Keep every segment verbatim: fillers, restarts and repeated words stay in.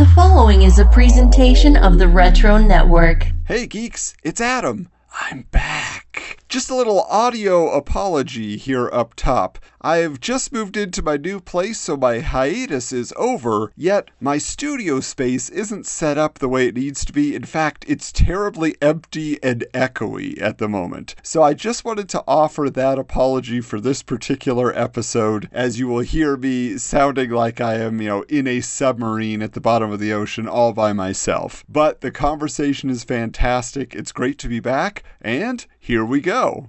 The following is a presentation of the Retro Network. Hey geeks, it's Adam. I'm back. Just a little audio apology here up top. I've just moved into my new place, so my hiatus is over, yet my studio space isn't set up the way it needs to be. In fact, it's terribly empty and echoey at the moment. So I just wanted to offer that apology for this particular episode, as you will hear me sounding like I am, you know, in a submarine at the bottom of the ocean all by myself. But the conversation is fantastic. It's great to be back, and here we go.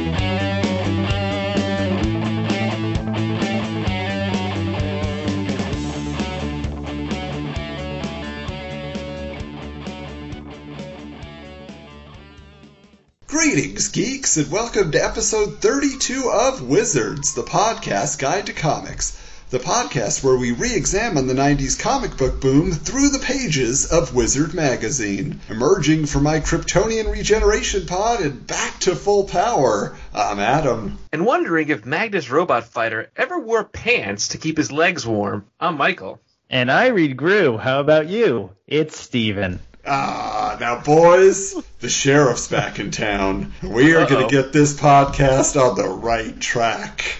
Greetings, geeks, and welcome to episode thirty-two of Wizards, the podcast guide to comics, the podcast where we re-examine the nineties comic book boom through the pages of Wizard Magazine. Emerging from my Kryptonian regeneration pod and back to full power, I'm Adam. And wondering if Magnus Robot Fighter ever wore pants to keep his legs warm, I'm Michael. And I read Gru. How about you? It's Steven. Ah, now boys, the sheriff's back in town. We are going to get this podcast on the right track.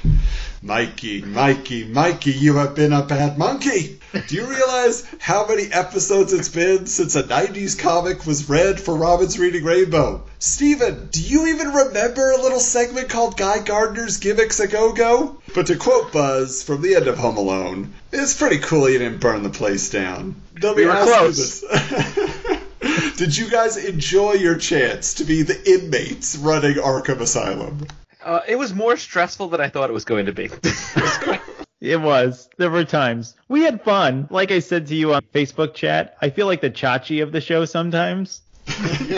Mikey, Mikey, Mikey, you have been a bad monkey. Do you realize how many episodes it's been since a nineties comic was read for Robin's Reading Rainbow? Steven, do you even remember a little segment called Guy Gardner's Gimmicks A Go-Go? But to quote Buzz from the end of Home Alone, it's pretty cool you didn't burn the place down. Let me ask you this. Did you guys enjoy your chance to be the inmates running Arkham Asylum? Uh, it was more stressful than I thought it was going to be. It was. There were times. We had fun. Like I said to you on Facebook chat, I feel like the Chachi of the show sometimes.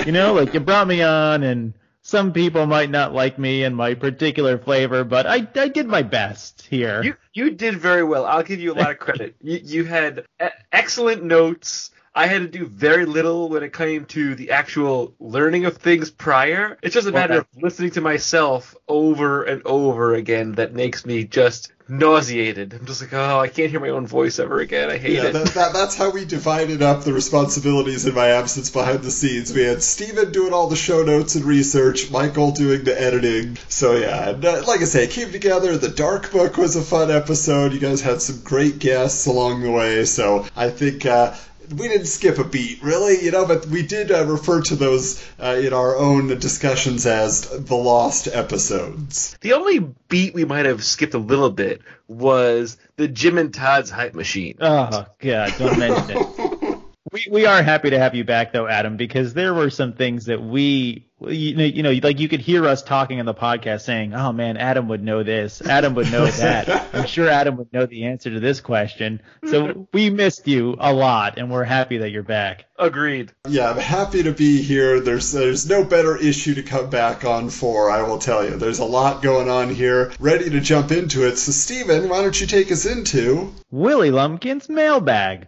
You know, like you brought me on, and some people might not like me and my particular flavor, but I, I did my best here. You, you did very well. I'll give you a lot of credit. You, you had a- excellent notes. I had to do very little when it came to the actual learning of things prior. It's just a matter okay. of listening to myself over and over again that makes me just nauseated. I'm just like, oh, I can't hear my own voice ever again. I hate yeah, it. That, that, that's how we divided up the responsibilities in my absence behind the scenes. We had Steven doing all the show notes and research, Michael doing the editing. So yeah, like I say, it came together. The Dark Book was a fun episode. You guys had some great guests along the way. So I think... Uh, We didn't skip a beat, really, you know, but we did uh, refer to those uh, in our own discussions as the lost episodes. The only beat we might have skipped a little bit was the Jim and Todd's hype machine. Oh, God, don't mention it. We we are happy to have you back, though, Adam, because there were some things that we, you know, you know, like you could hear us talking on the podcast saying, oh, man, Adam would know this. Adam would know that. I'm sure Adam would know the answer to this question. So we missed you a lot, and we're happy that you're back. Agreed. Yeah, I'm happy to be here. There's there's no better issue to come back on for, I will tell you. There's a lot going on here. Ready to jump into it. So, Steven, why don't you take us into... Willie Lumpkin's Mailbag.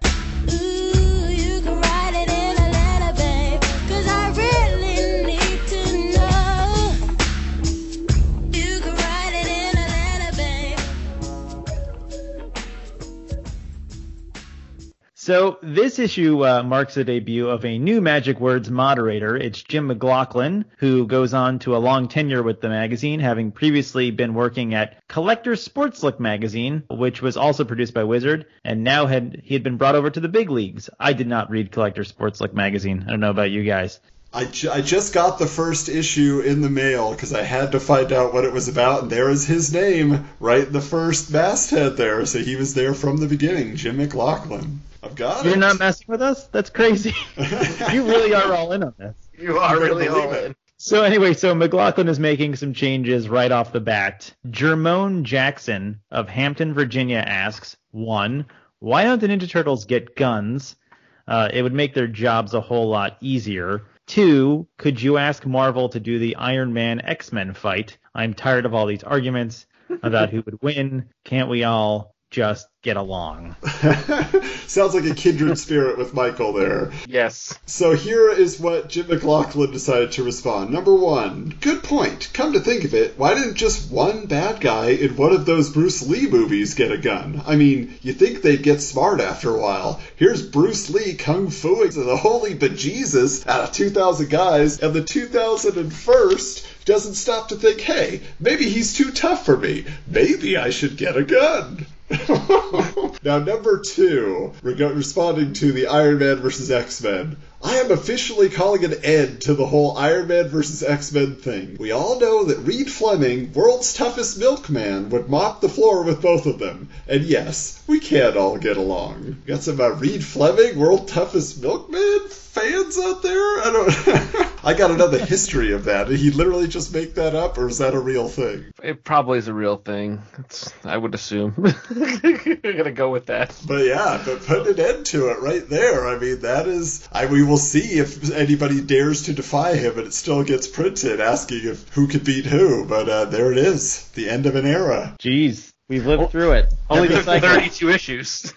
So this issue uh, marks the debut of a new Magic Words moderator. It's Jim McLaughlin, who goes on to a long tenure with the magazine, having previously been working at Collector Sports Look Magazine, which was also produced by Wizard, and now had he had been brought over to the big leagues. I did not read Collector Sports Look Magazine. I don't know about you guys. I, ju- I just got the first issue in the mail because I had to find out what it was about, and there is his name right in the first masthead there. So he was there from the beginning, Jim McLaughlin. I've got You're it. You're not messing with us? That's crazy. You really are all in on this. You are really all in. It. So anyway, so McLaughlin is making some changes right off the bat. Jermone Jackson of Hampton, Virginia asks, one, why don't the Ninja Turtles get guns? Uh, it would make their jobs a whole lot easier. Two, could you ask Marvel to do the Iron Man X-Men fight? I'm tired of all these arguments about who would win. Can't we all just get along? Sounds like a kindred spirit with Michael there. Yes. So here is what Jim McLaughlin decided to respond. Number one, good point. Come to think of it, why didn't just one bad guy in one of those Bruce Lee movies get a gun? I mean, you think they'd get smart after a while. Here's Bruce Lee kung-fuing the holy bejesus out of two thousand guys, and the two thousand first doesn't stop to think, hey, maybe he's too tough for me. Maybe I should get a gun. Now, number two, reg- responding to the Iron Man versus X-Men. I am officially calling an end to the whole Iron Man versus X-Men thing. We all know that Reed Fleming, World's Toughest Milkman, would mop the floor with both of them. And yes, we can all get along. Got some uh, Reed Fleming, World's Toughest Milkman fans out there? I don't... I got another history of that. Did he literally just make that up, or is that a real thing? It probably is a real thing. It's, I would assume. I'm gonna go with that. But yeah, but put an end to it right there. I mean, that is. I we will see if anybody dares to defy him, and it still gets printed, asking if who could beat who. But uh, there it is, the end of an era. Jeez, we've lived oh, through it. Only the thirty-two issues.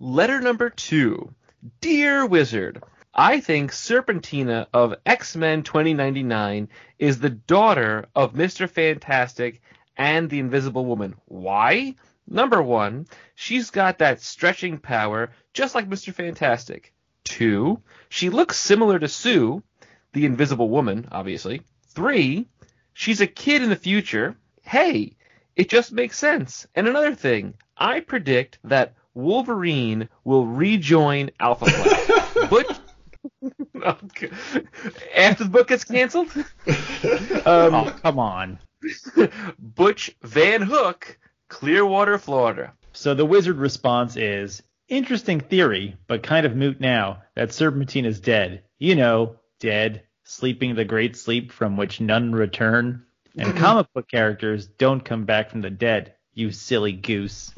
Letter number two, dear Wizard. I think Serpentina of X-Men twenty ninety-nine is the daughter of Mister Fantastic and the Invisible Woman. Why? Number one, she's got that stretching power just like Mister Fantastic. Two, she looks similar to Sue, the Invisible Woman, obviously. Three, she's a kid in the future. Hey, it just makes sense. And another thing, I predict that Wolverine will rejoin Alpha Flight. Butch. After the book gets canceled? um, oh, come on. Butch Van Hook, Clearwater, Florida. So the Wizard response is, interesting theory, but kind of moot now, that Serpentine is dead. You know, dead, sleeping the great sleep from which none return. And comic book characters don't come back from the dead, you silly goose.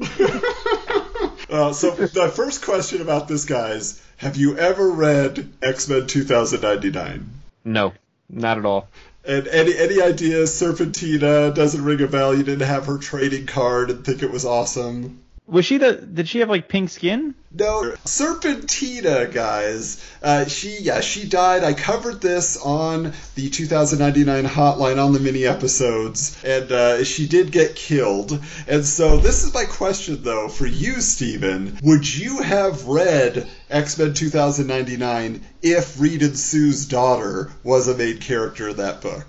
Uh, so the first question about this, guys, have you ever read X-Men two thousand ninety-nine? No, not at all. And any any ideas? Serpentina doesn't ring a bell. You didn't have her trading card and think it was awesome. Was she the? Did she have like pink skin? No, Serpentina, guys. Uh, she yeah, she died. I covered this on the two thousand ninety-nine hotline on the mini episodes, and uh, she did get killed. And so this is my question though for you, Steven. Would you have read X-Men two thousand ninety-nine if Reed and Sue's daughter was a main character in that book?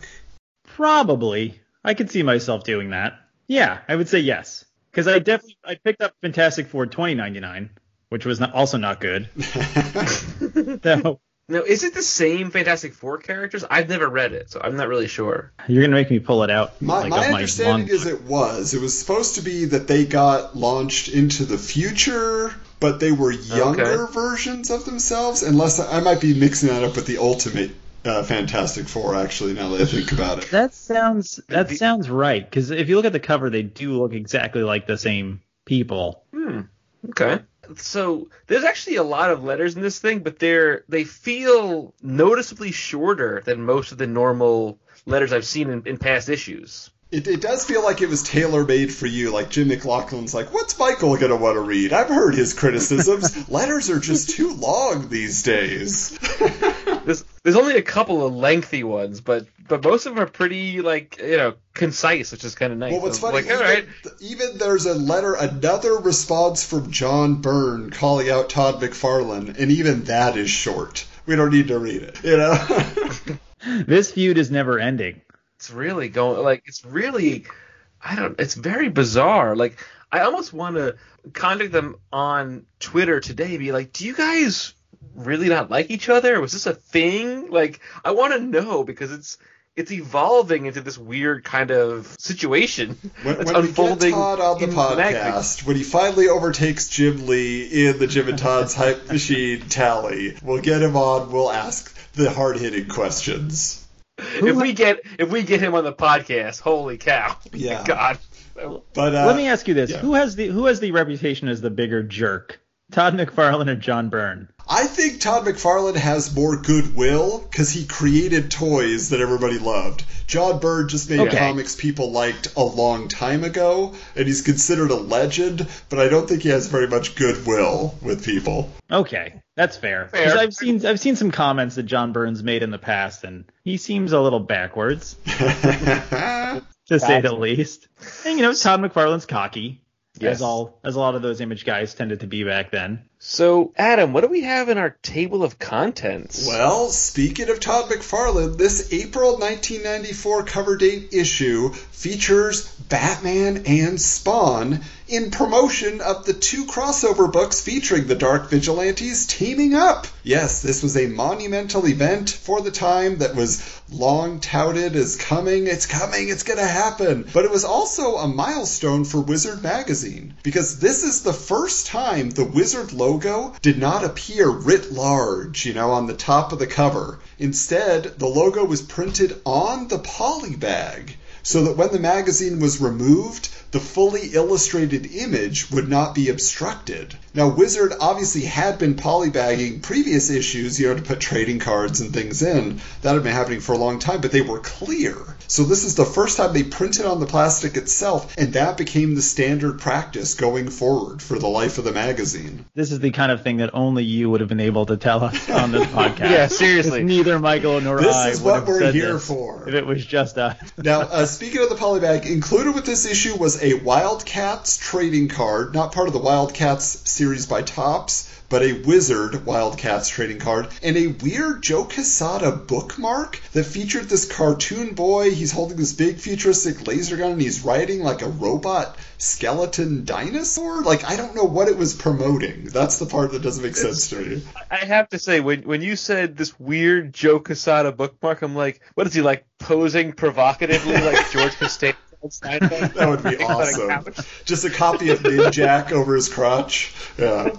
Probably. I could see myself doing that. Yeah, I would say yes. Because I definitely I picked up Fantastic Four twenty ninety-nine, which was not, also not good. So, now, is it the same Fantastic Four characters? I've never read it, so I'm not really sure. You're going to make me pull it out. My, like, my understanding my is it was. It was supposed to be that they got launched into the future, but they were younger okay. versions of themselves, unless I, I might be mixing that up with the Ultimate Uh, Fantastic Four, actually, now that I think about it. That sounds that sounds right, because if you look at the cover, they do look exactly like the same people. Hmm. Okay. So there's actually a lot of letters in this thing, but they're they feel noticeably shorter than most of the normal letters I've seen in, in past issues. It, it does feel like it was tailor-made for you. Like Jim McLaughlin's like, what's Michael going to want to read? I've heard his criticisms. Letters are just too long these days. There's, there's only a couple of lengthy ones, but but most of them are pretty, like, you know, concise, which is kind of nice. Well, what's so funny, like, even, right. even there's a letter, another response from John Byrne calling out Todd McFarlane, and even that is short. We don't need to read it, you know? This feud is never ending. It's really going, like, it's really, I don't, it's very bizarre. Like, I almost want to contact them on Twitter today and be like, do you guys really not like each other? Was this a thing? Like, I want to know, because it's it's evolving into this weird kind of situation when, that's when unfolding. When we get Todd on the podcast, when he finally overtakes Jim Lee in the Jim and Todd's Hype Machine tally, we'll get him on. We'll ask the hard hitting questions. Who if we get if we get him on the podcast, holy cow! Yeah, God. But uh, let me ask you this: yeah. who has the who has the reputation as the bigger jerk? Todd McFarlane or John Byrne? I think Todd McFarlane has more goodwill because he created toys that everybody loved. John Byrne just made okay. comics people liked a long time ago, and he's considered a legend, but I don't think he has very much goodwill with people. Okay, that's fair. Because I've seen I've seen some comments that John Byrne's made in the past, and he seems a little backwards, to that's... say the least. And, you know, Todd McFarlane's cocky. Yes. As all, as a lot of those Image guys tended to be back then. So, Adam, what do we have in our table of contents? Well, speaking of Todd McFarlane, this April nineteen ninety-four cover date issue features Batman and Spawn in promotion of the two crossover books featuring the Dark Vigilantes teaming up. Yes, this was a monumental event for the time that was long touted as coming, it's coming, it's going to happen. But it was also a milestone for Wizard Magazine, because this is the first time the Wizard logo did not appear writ large, you know, on the top of the cover. Instead, the logo was printed on the poly bag, so that when the magazine was removed, the fully illustrated image would not be obstructed. Now, Wizard obviously had been polybagging previous issues, you know, to put trading cards and things in. That had been happening for a long time, but they were clear. So this is the first time they printed on the plastic itself, and that became the standard practice going forward for the life of the magazine. This is the kind of thing that only you would have been able to tell us on this podcast. Yeah, seriously. Neither Michael nor this I would have said this. This is what we're here for. If it was just us. Now, uh, speaking of the polybag, included with this issue was a Wildcats trading card, not part of the Wildcats series by Topps, but a Wizard Wildcats trading card, and a weird Joe Quesada bookmark that featured this cartoon boy. He's holding this big futuristic laser gun, and he's riding like a robot skeleton dinosaur. Like, I don't know what it was promoting. That's the part that doesn't make sense to me. I have to say, when when you said this weird Joe Quesada bookmark, I'm like, what is he, like, posing provocatively like George Costanza? That would be awesome. Just a copy of Ninjak over his crotch. Yeah.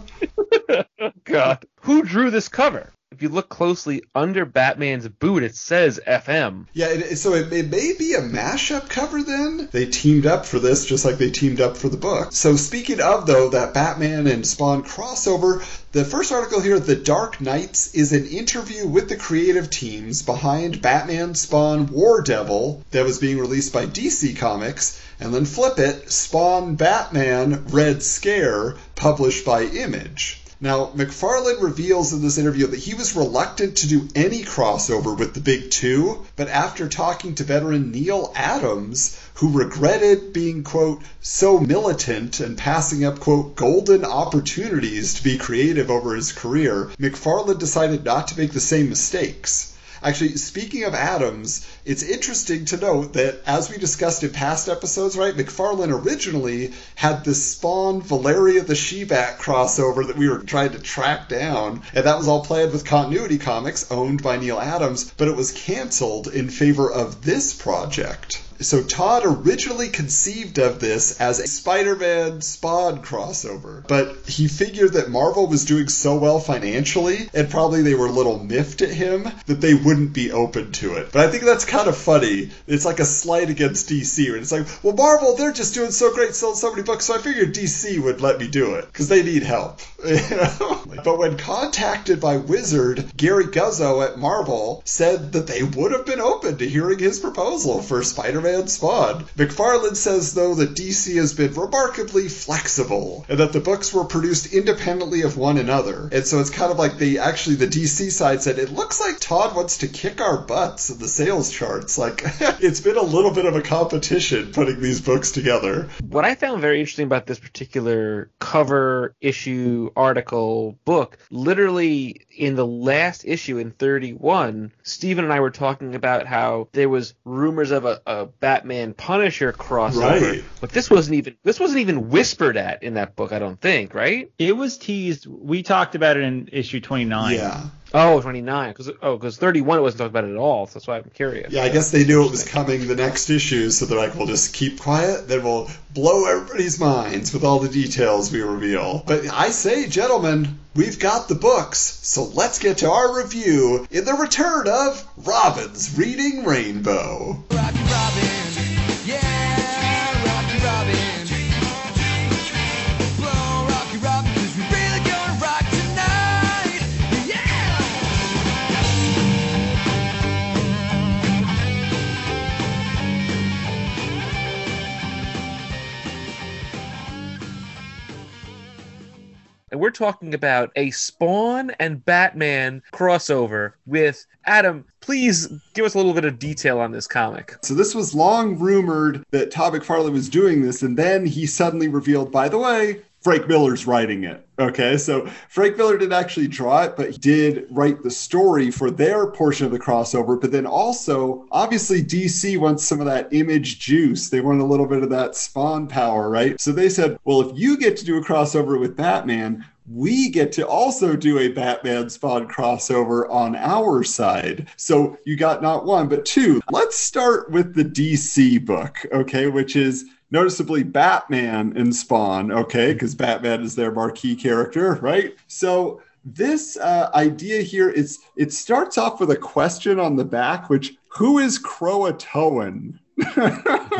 God. Who drew this cover? If you look closely under Batman's boot, it says F M. Yeah, it, so it, it may be a mashup cover then. They teamed up for this just like they teamed up for the book. So speaking of, though, that Batman and Spawn crossover, the first article here, The Dark Knights, is an interview with the creative teams behind Batman, Spawn, War Devil that was being released by D C Comics, and then flip it, Spawn, Batman, Red Scare, published by Image. Now, McFarlane reveals in this interview that he was reluctant to do any crossover with the Big Two, but after talking to veteran Neil Adams, who regretted being, quote, so militant and passing up, quote, golden opportunities to be creative over his career, McFarlane decided not to make the same mistakes. Actually, speaking of Adams, it's interesting to note that, as we discussed in past episodes, right, McFarlane originally had this Spawn Valeria the She-Bat crossover that we were trying to track down, and that was all planned with Continuity Comics, owned by Neil Adams, but it was canceled in favor of this project. So Todd originally conceived of this as a Spider-Man Spawn crossover, but he figured that Marvel was doing so well financially, and probably they were a little miffed at him, that they wouldn't be open to it. But I think that's kind of funny. It's like a slight against D C, and it's like, well, Marvel, they're just doing so great, selling so many books, so I figured D C would let me do it, because they need help. You know? But when contacted by Wizard, Gary Guzzo at Marvel said that they would have been open to hearing his proposal for Spider-Man Spawn. McFarlane says, though, that D C has been remarkably flexible and that the books were produced independently of one another. And so it's kind of like they actually, the D C side said, it looks like Todd wants to kick our butts in the sales charts. Like, it's been a little bit of a competition putting these books together. What I found very interesting about this particular cover, issue, article, book, literally in the last issue in thirty-one, Steven and I were talking about how there was rumors of a, a Batman Punisher crossover, right. But this wasn't even this wasn't even whispered at in that book, I don't think, right? It was teased. We talked about it in issue twenty-nine. Yeah. Oh, twenty-nine. Cause, oh, because thirty-one wasn't talked about it at all, so that's why I'm curious. Yeah, I guess they knew it was coming the next issue, so they're like, we'll just keep quiet, then we'll blow everybody's minds with all the details we reveal. But I say, gentlemen, we've got the books, so let's get to our review in the return of Robin's Reading Rainbow. Rocky Robin, yeah, Rocky Robin. Blow Rocky Robin, because we really go. And we're talking about a Spawn and Batman crossover with Adam. Please give us a little bit of detail on this comic. So this was long rumored that Todd McFarlane was doing this, and then he suddenly revealed, by the way, Frank Miller's writing it. Okay, so Frank Miller didn't actually draw it, but he did write the story for their portion of the crossover. But then also, obviously, D C wants some of that Image juice. They want a little bit of that Spawn power, right? So they said, well, if you get to do a crossover with Batman, we get to also do a Batman Spawn crossover on our side. So you got not one, but two. Let's start with the D C book, okay, which is noticeably Batman and Spawn, okay, because Batman is their marquee character, right? So this uh, idea here, it's, it starts off with a question on the back, which, who is Croatoan?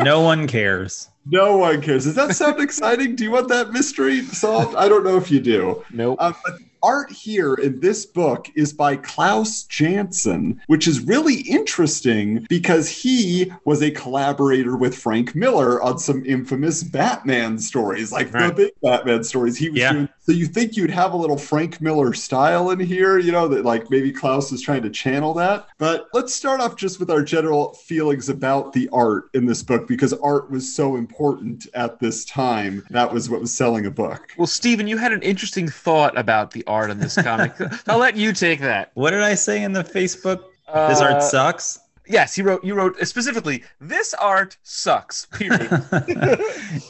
No one cares. No one cares. Does that sound exciting? Do you want that mystery solved? I don't know if you do. Nope. Uh, but art here in this book is by Klaus Janson, which is really interesting because he was a collaborator with Frank Miller on some infamous Batman stories, like right. the big Batman stories. He was yeah. doing. So you think you'd have a little Frank Miller style in here, you know, that like maybe Klaus is trying to channel that. But let's start off just with our general feelings about the art in this book, because art was so important at this time. That was what was selling a book. Well, Steven, you had an interesting thought about the art in this comic. I'll let you take that. What did I say in the Facebook? Uh, this art sucks? Yes, he wrote. You wrote specifically, this art sucks, period.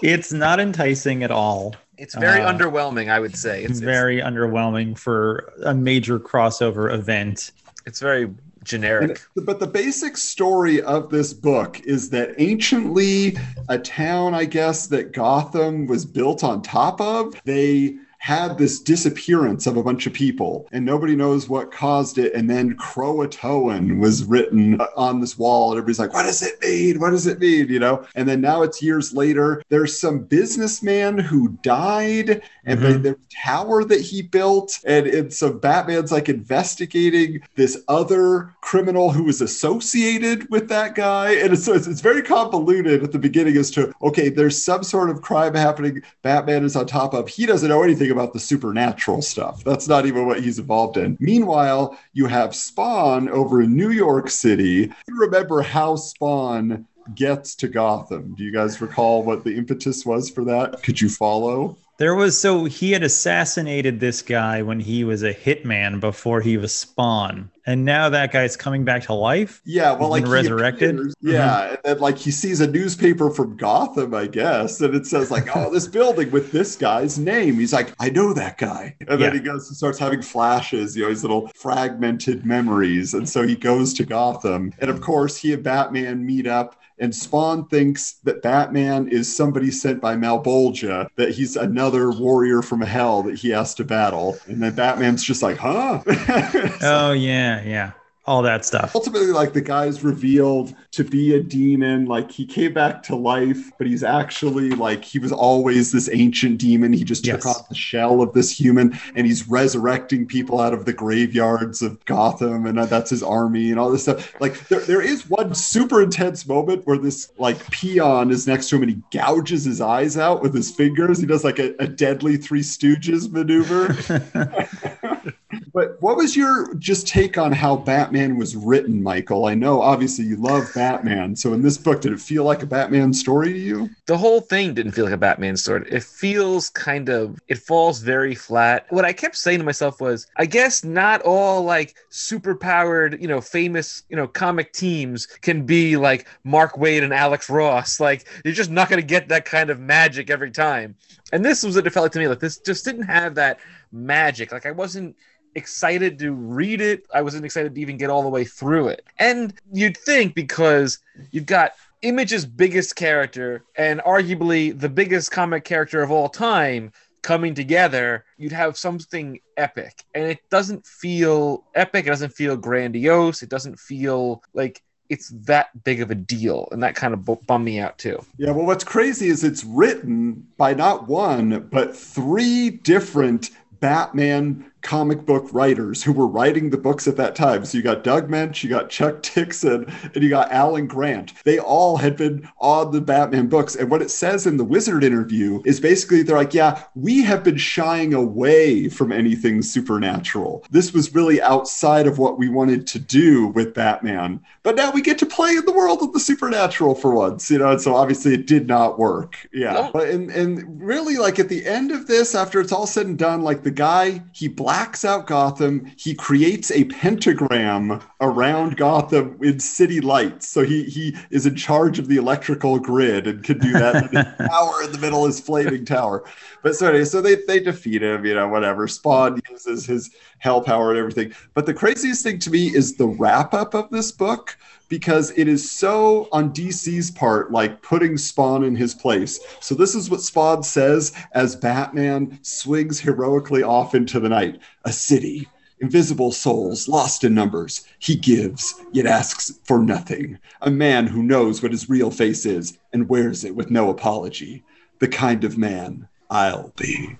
It's not enticing at all. It's very uh, underwhelming, I would say. It's very it's, underwhelming for a major crossover event. It's very generic. But the basic story of this book is that anciently, a town, I guess, that Gotham was built on top of, they had this disappearance of a bunch of people, and nobody knows what caused it. And then Croatoan was written on this wall, and everybody's like, what does it mean? What does it mean? You know? And then now it's years later. There's some businessman who died, and mm-hmm. the, the tower that he built. And, and so Batman's like investigating this other criminal who was associated with that guy. And so it's, it's very convoluted at the beginning as to, okay, there's some sort of crime happening. Batman is on top of, he doesn't know anything about the supernatural stuff. That's not even what he's involved in. Meanwhile, you have Spawn over in New York City. You remember how Spawn gets to Gotham. Do you guys recall what the impetus was for that? Could you follow? There was, so he had assassinated this guy when he was a hitman before he was Spawn. And now that guy's coming back to life? Yeah, well, like, resurrected? Appears, yeah, mm-hmm. and then, like, he sees a newspaper from Gotham, I guess, and it says, like, oh, this building with this guy's name. He's like, I know that guy. And yeah. then he goes and starts having flashes, you know, his little fragmented memories. And so he goes to Gotham. And, of course, he and Batman meet up, and Spawn thinks that Batman is somebody sent by Malbolgia, that he's another warrior from hell that he has to battle. And then Batman's just like, huh? Oh, yeah. Yeah, all that stuff. Ultimately, like, the guy's revealed to be a demon. Like, he came back to life, but he's actually, like, he was always this ancient demon. He just yes. took off the shell of this human, and he's resurrecting people out of the graveyards of Gotham, and that's his army and all this stuff. Like, there, there is one super intense moment where this, like, peon is next to him, and he gouges his eyes out with his fingers. He does, like, a, a deadly Three Stooges maneuver. But what was your just take on how Batman was written, Michael? I know, obviously, you love Batman. So in this book, did it feel like a Batman story to you? The whole thing didn't feel like a Batman story. It feels kind of, it falls very flat. What I kept saying to myself was, I guess not all, like, super-powered, you know, famous, you know, comic teams can be like Mark Waid and Alex Ross. Like, you're just not going to get that kind of magic every time. And this was what it felt like to me. Like, this just didn't have that magic. Like, I wasn't excited to read it. I wasn't excited to even get all the way through it. And you'd think, because you've got Image's biggest character and arguably the biggest comic character of all time coming together, you'd have something epic. And it doesn't feel epic. It doesn't feel grandiose. It doesn't feel like it's that big of a deal. And that kind of bummed me out too. Yeah, well, what's crazy is it's written by not one, but three different Batman comic book writers who were writing the books at that time. So you got Doug Mensch, you got Chuck Dixon, and you got Alan Grant. They all had been on the Batman books. And what it says in the Wizard interview is basically they're like, yeah, we have been shying away from anything supernatural. This was really outside of what we wanted to do with Batman. But now we get to play in the world of the supernatural for once, you know? And so obviously it did not work. Yeah. No. But and, and really, like, at the end of this, after it's all said and done, like, the guy, he blacks out Gotham. He creates a pentagram around Gotham in city lights. So he he is in charge of the electrical grid and can do that. The tower in the middle is flaming tower. But so anyway, so they, they defeat him, you know, whatever. Spawn uses his hell power and everything. But the craziest thing to me is the wrap-up of this book, because it is so, on D C's part, like putting Spawn in his place. So this is what Spawn says as Batman swings heroically off into the night. A city, invisible souls, lost in numbers. He gives, yet asks for nothing. A man who knows what his real face is and wears it with no apology. The kind of man I'll be.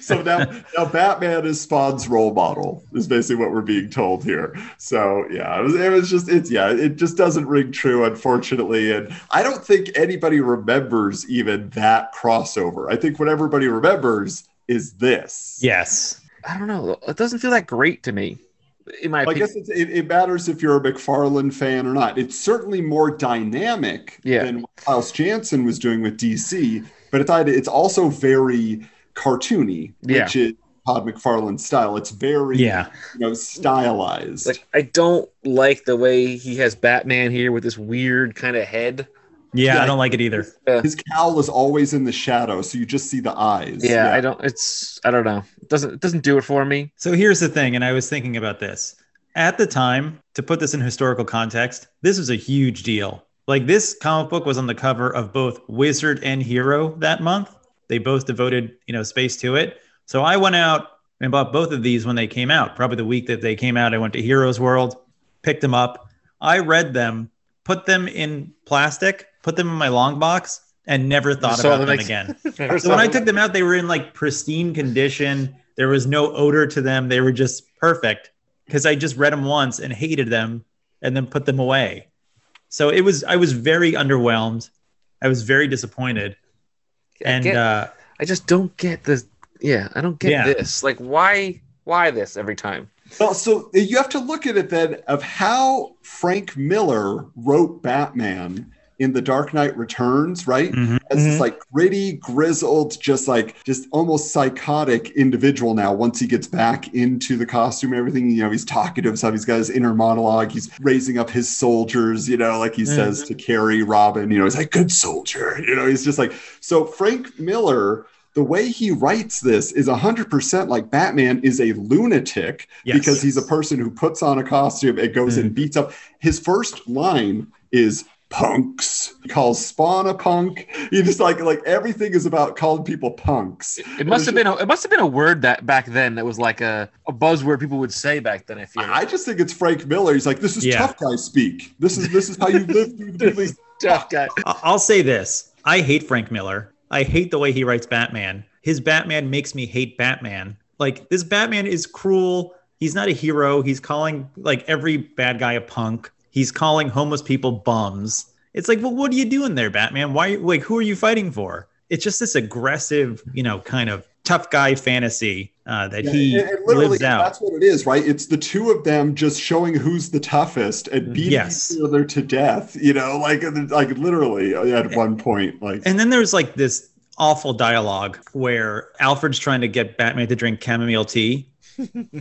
So now, now Batman is Spawn's role model, is basically what we're being told here. So yeah, it was, it was just, it's, yeah, it just doesn't ring true, unfortunately. And I don't think anybody remembers even that crossover. I think what everybody remembers is this. Yes. I don't know. It doesn't feel that great to me. In my I opinion. guess it's, it, it matters if you're a McFarlane fan or not. It's certainly more dynamic yeah. than what Klaus Janson was doing with D C, but it's, it's also very cartoony, yeah. which is Todd McFarlane's style. It's very yeah. you know, stylized. Like, I don't like the way he has Batman here with this weird kind of head. Yeah, yeah, I don't like it either. Yeah. His cowl is always in the shadow, so you just see the eyes. Yeah, yeah, I don't. It's I don't know. It doesn't it doesn't do it for me. So here's the thing, and I was thinking about this at the time. To put this in historical context, this was a huge deal. Like, this comic book was on the cover of both Wizard and Hero that month. They both devoted you know space to it. So I went out and bought both of these when they came out. Probably the week that they came out, I went to Heroes World, picked them up. I read them, put them in plastic, put them in my long box, and never thought about them again. So when I took them out, they were in like pristine condition. There was no odor to them. They were just perfect because I just read them once and hated them and then put them away. So it was, I was very underwhelmed. I was very disappointed. And I, get, uh, I just don't get this. Yeah. I don't get yeah. this. Like, why, why this every time? Well, so you have to look at it then of how Frank Miller wrote Batman in The Dark Knight Returns, right? Mm-hmm, As mm-hmm. this like gritty, grizzled, just like just almost psychotic individual now. Once he gets back into the costume and everything, you know, he's talking to himself. He's got his inner monologue. He's raising up his soldiers, you know, like he mm-hmm. says to Carrie, Robin, you know, he's like, good soldier. You know, he's just like, so Frank Miller, the way he writes this is one hundred percent like Batman is a lunatic yes, because yes. he's a person who puts on a costume and goes mm-hmm. and beats up. His first line is, punks. He calls Spawn a punk. He just like like everything is about calling people punks. It, it must it have just, been a, it must have been a word that back then that was like a, a buzzword people would say back then. I feel. I just think it's Frank Miller. He's like, this is yeah. tough guy speak. This is this is how you live through the tough guy. I'll say this. I hate Frank Miller. I hate the way he writes Batman. His Batman makes me hate Batman. Like, this Batman is cruel. He's not a hero. He's calling like every bad guy a punk. He's calling homeless people bums. It's like, well, what are you doing there, Batman? Why, like, who are you fighting for? It's just this aggressive, you know, kind of tough guy fantasy uh, that yeah, he and, and lives out. That's what it is, right? It's the two of them just showing who's the toughest and beating yes. each other to death, you know, like, like literally at and, one point. Like, and then there's like this awful dialogue where Alfred's trying to get Batman to drink chamomile tea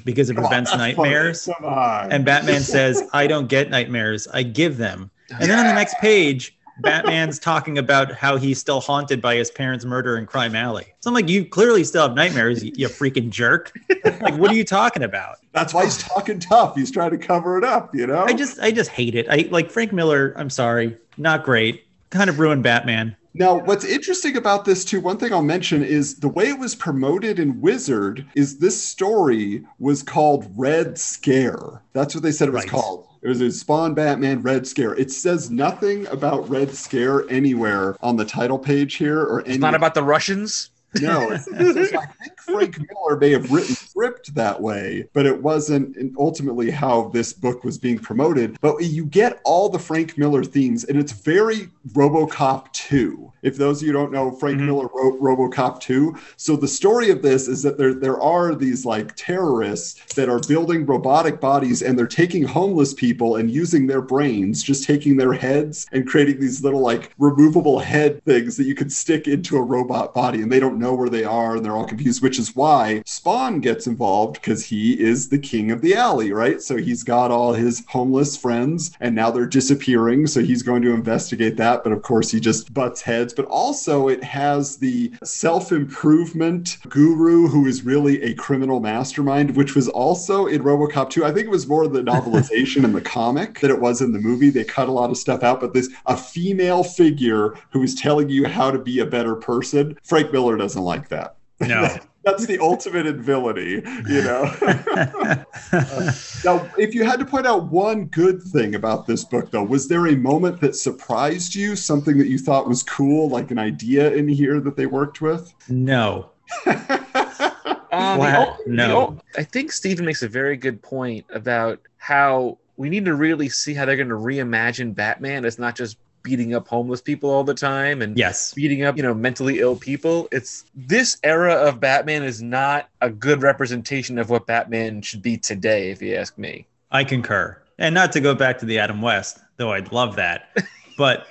because it prevents on, nightmares. And Batman says, I don't get nightmares, I give them. And then on the next page, Batman's talking about how he's still haunted by his parents' murder in Crime Alley. So I'm like, you clearly still have nightmares, you freaking jerk. Like, what are you talking about? That's why he's talking tough. He's trying to cover it up, you know? I just I just hate it. I like Frank Miller, I'm sorry, not great. Kind of ruined Batman. Now, what's interesting about this, too, one thing I'll mention is the way it was promoted in Wizard is this story was called Red Scare. That's what they said it was right. called. It was a Spawn Batman Red Scare. It says nothing about Red Scare anywhere on the title page here. Or it's any- not about the Russians? No, it's, it's, I think Frank Miller may have written script that way, but it wasn't ultimately how this book was being promoted. But you get all the Frank Miller themes, and it's very RoboCop two. If those of you don't know, Frank mm-hmm. Miller wrote RoboCop two. So the story of this is that there, there are these like terrorists that are building robotic bodies, and they're taking homeless people and using their brains, just taking their heads and creating these little like removable head things that you could stick into a robot body, and they don't know where they are, and they're all confused, which is why Spawn gets involved, because he is the king of the alley, right? So he's got all his homeless friends, and now they're disappearing, so he's going to investigate that, but of course he just butts heads. But also it has the self-improvement guru who is really a criminal mastermind, which was also in RoboCop two. I think it was more the novelization and the comic than it was in the movie. They cut a lot of stuff out, but there's a female figure who is telling you how to be a better person. Frank Miller doesn't like that. No. That's the ultimate in villainy, you know. uh, now, if you had to point out one good thing about this book, though, was there a moment that surprised you, something that you thought was cool, like an idea in here that they worked with? No. um, wow. Old, no. Old, I think Steven makes a very good point about how we need to really see how they're going to reimagine Batman as not just beating up homeless people all the time and yes. beating up, you know, mentally ill people. It's this era of Batman is not a good representation of what Batman should be today, if you ask me. I concur. And not to go back to the Adam West, though I'd love that. But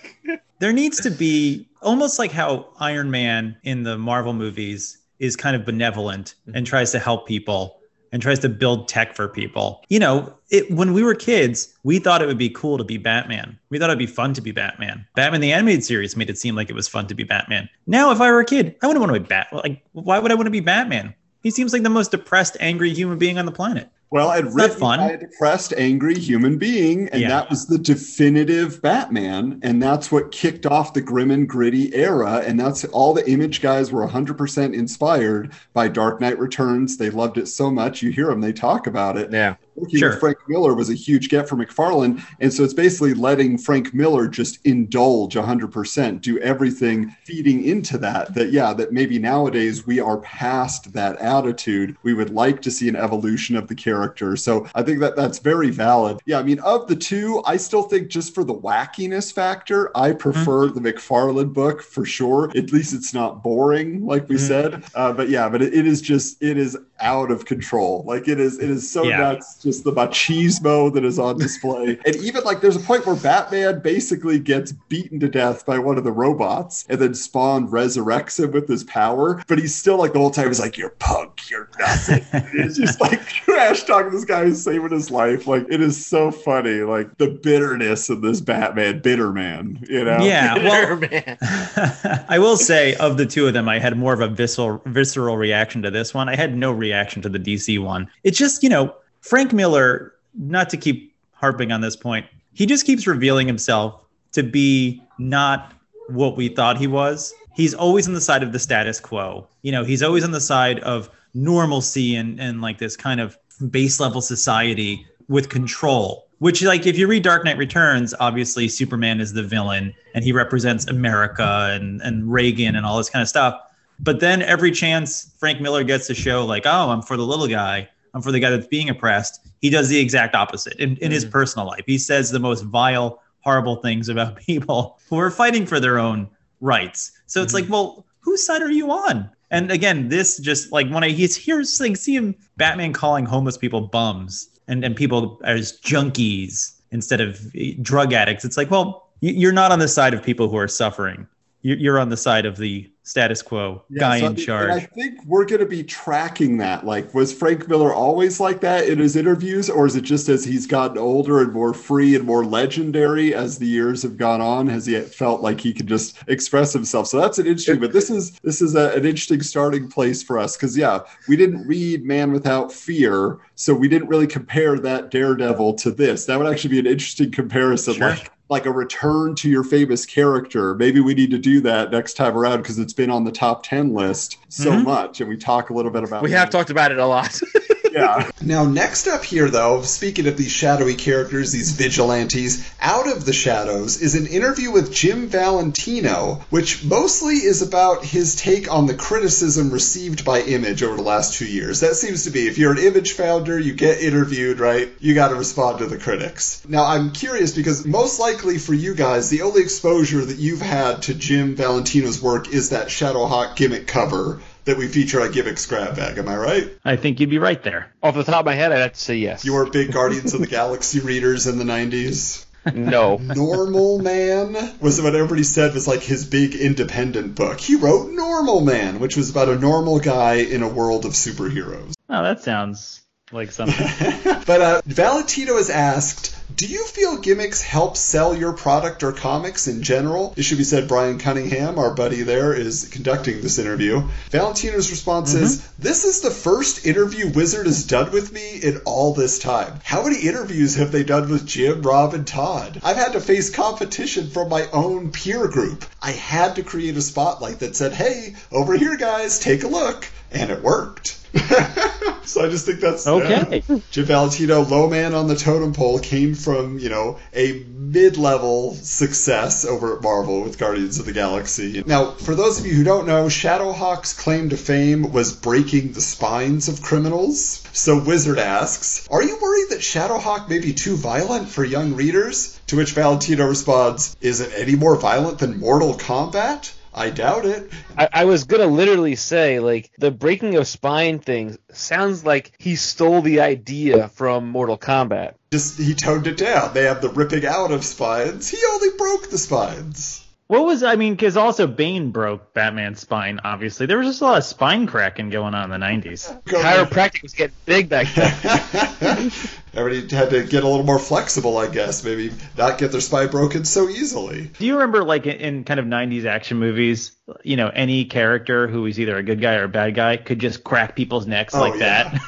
there needs to be almost like how Iron Man in the Marvel movies is kind of benevolent mm-hmm. and tries to help people and tries to build tech for people. You know, it, when we were kids, we thought it would be cool to be Batman. We thought it'd be fun to be Batman. Batman the Animated Series made it seem like it was fun to be Batman. Now, if I were a kid, I wouldn't want to be Batman. Like, why would I want to be Batman? He seems like the most depressed, angry human being on the planet. Well, and written by a depressed, angry human being, and yeah. that was the definitive Batman, and that's what kicked off the grim and gritty era, and that's all the Image guys were one hundred percent inspired by Dark Knight Returns. They loved it so much. You hear them, they talk about it. Yeah. Working sure. with Frank Miller was a huge get for McFarlane, and so it's basically letting Frank Miller just indulge one hundred percent, do everything feeding into that, that yeah, that maybe nowadays we are past that attitude. We would like to see an evolution of the character. So I think that that's very valid. Yeah, I mean, of the two, I still think just for the wackiness factor, I prefer mm-hmm. the McFarlane book for sure. At least it's not boring, like we mm-hmm. said. Uh, but yeah, but it, it is just, it is out of control. Like it is, it is so yeah. nuts. Just the machismo that is on display. And even like there's a point where Batman basically gets beaten to death by one of the robots, and then Spawn resurrects him with his power. But he's still like the whole time he's like, "You're punk, you're nothing." It's just like trash talking this guy who's saving his life. Like it is so funny. Like the bitterness of this Batman, bitter man, you know? Yeah. Well, man. I will say of the two of them, I had more of a visceral, visceral reaction to this one. I had no reaction to the D C one. It's just, you know, Frank Miller, not to keep harping on this point, he just keeps revealing himself to be not what we thought he was. He's always on the side of the status quo. You know, he's always on the side of normalcy and, and like this kind of base level society with control, which like if you read Dark Knight Returns, obviously Superman is the villain and he represents America and, and Reagan and all this kind of stuff. But then every chance Frank Miller gets to show like, oh, I'm for the little guy. And for the guy that's being oppressed, he does the exact opposite in, in mm. his personal life. He says the most vile, horrible things about people who are fighting for their own rights. So mm. it's like, well, whose side are you on? And again, this just like when I he's here, like, see him Batman calling homeless people bums and, and people as junkies instead of drug addicts. It's like, well, you're not on the side of people who are suffering. You're on the side of the status quo yeah, guy so in I, charge. I think we're going to be tracking that. Like, was Frank Miller always like that in his interviews? Or is it just as he's gotten older and more free and more legendary as the years have gone on? Has he felt like he could just express himself? So that's an interesting, but this is this is a, an interesting starting place for us. Because, yeah, we didn't read Man Without Fear. So we didn't really compare that Daredevil to this. That would actually be an interesting comparison. Sure. Like, like a return to your famous character. Maybe we need to do that next time around because it's been on the top ten list so mm-hmm. much. And we talk a little bit about it. We have talked about it a lot. Yeah. Now, next up here, though, speaking of these shadowy characters, these vigilantes, out of the shadows is an interview with Jim Valentino, which mostly is about his take on the criticism received by Image over the last two years. That seems to be, if you're an Image founder, you get interviewed, right? You got to respond to the critics. Now, I'm curious because most likely for you guys, the only exposure that you've had to Jim Valentino's work is that Shadowhawk gimmick cover that we feature on Gimmicks Grab Bag. Am I right? I think you'd be right there. Off the top of my head, I'd have to say yes. You were big Guardians of the Galaxy readers in the nineties? No. Normal Man was what everybody said was like his big independent book. He wrote Normal Man, which was about a normal guy in a world of superheroes. Oh, that sounds like something. But uh, Valentino has asked, do you feel gimmicks help sell your product or comics in general? It should be said Brian Cunningham, our buddy there, is conducting this interview. Valentino's response mm-hmm. is, this is the first interview Wizard has done with me in all this time. How many interviews have they done with Jim, Rob, and Todd? I've had to face competition from my own peer group. I had to create a spotlight that said, hey, over here, guys, take a look. And it worked. So I just think that's okay. Uh, Jim Valentino, low man on the totem pole, came from, you know, a mid-level success over at Marvel with Guardians of the Galaxy. Now, for those of you who don't know, Shadowhawk's claim to fame was breaking the spines of criminals. So Wizard asks, are you worried that Shadowhawk may be too violent for young readers? To which Valentino responds, is it any more violent than Mortal Kombat? I doubt it. I, I was going to literally say, like, the breaking of spine thing sounds like he stole the idea from Mortal Kombat. Just, he toned it down. They have the ripping out of spines. He only broke the spines. What was, I mean, because also Bane broke Batman's spine, obviously. There was just a lot of spine cracking going on in the nineties. Chiropractic was getting big back then. Everybody had to get a little more flexible, I guess, maybe not get their spine broken so easily. Do you remember, like, in kind of nineties action movies, you know, any character who was either a good guy or a bad guy could just crack people's necks oh, like yeah. that?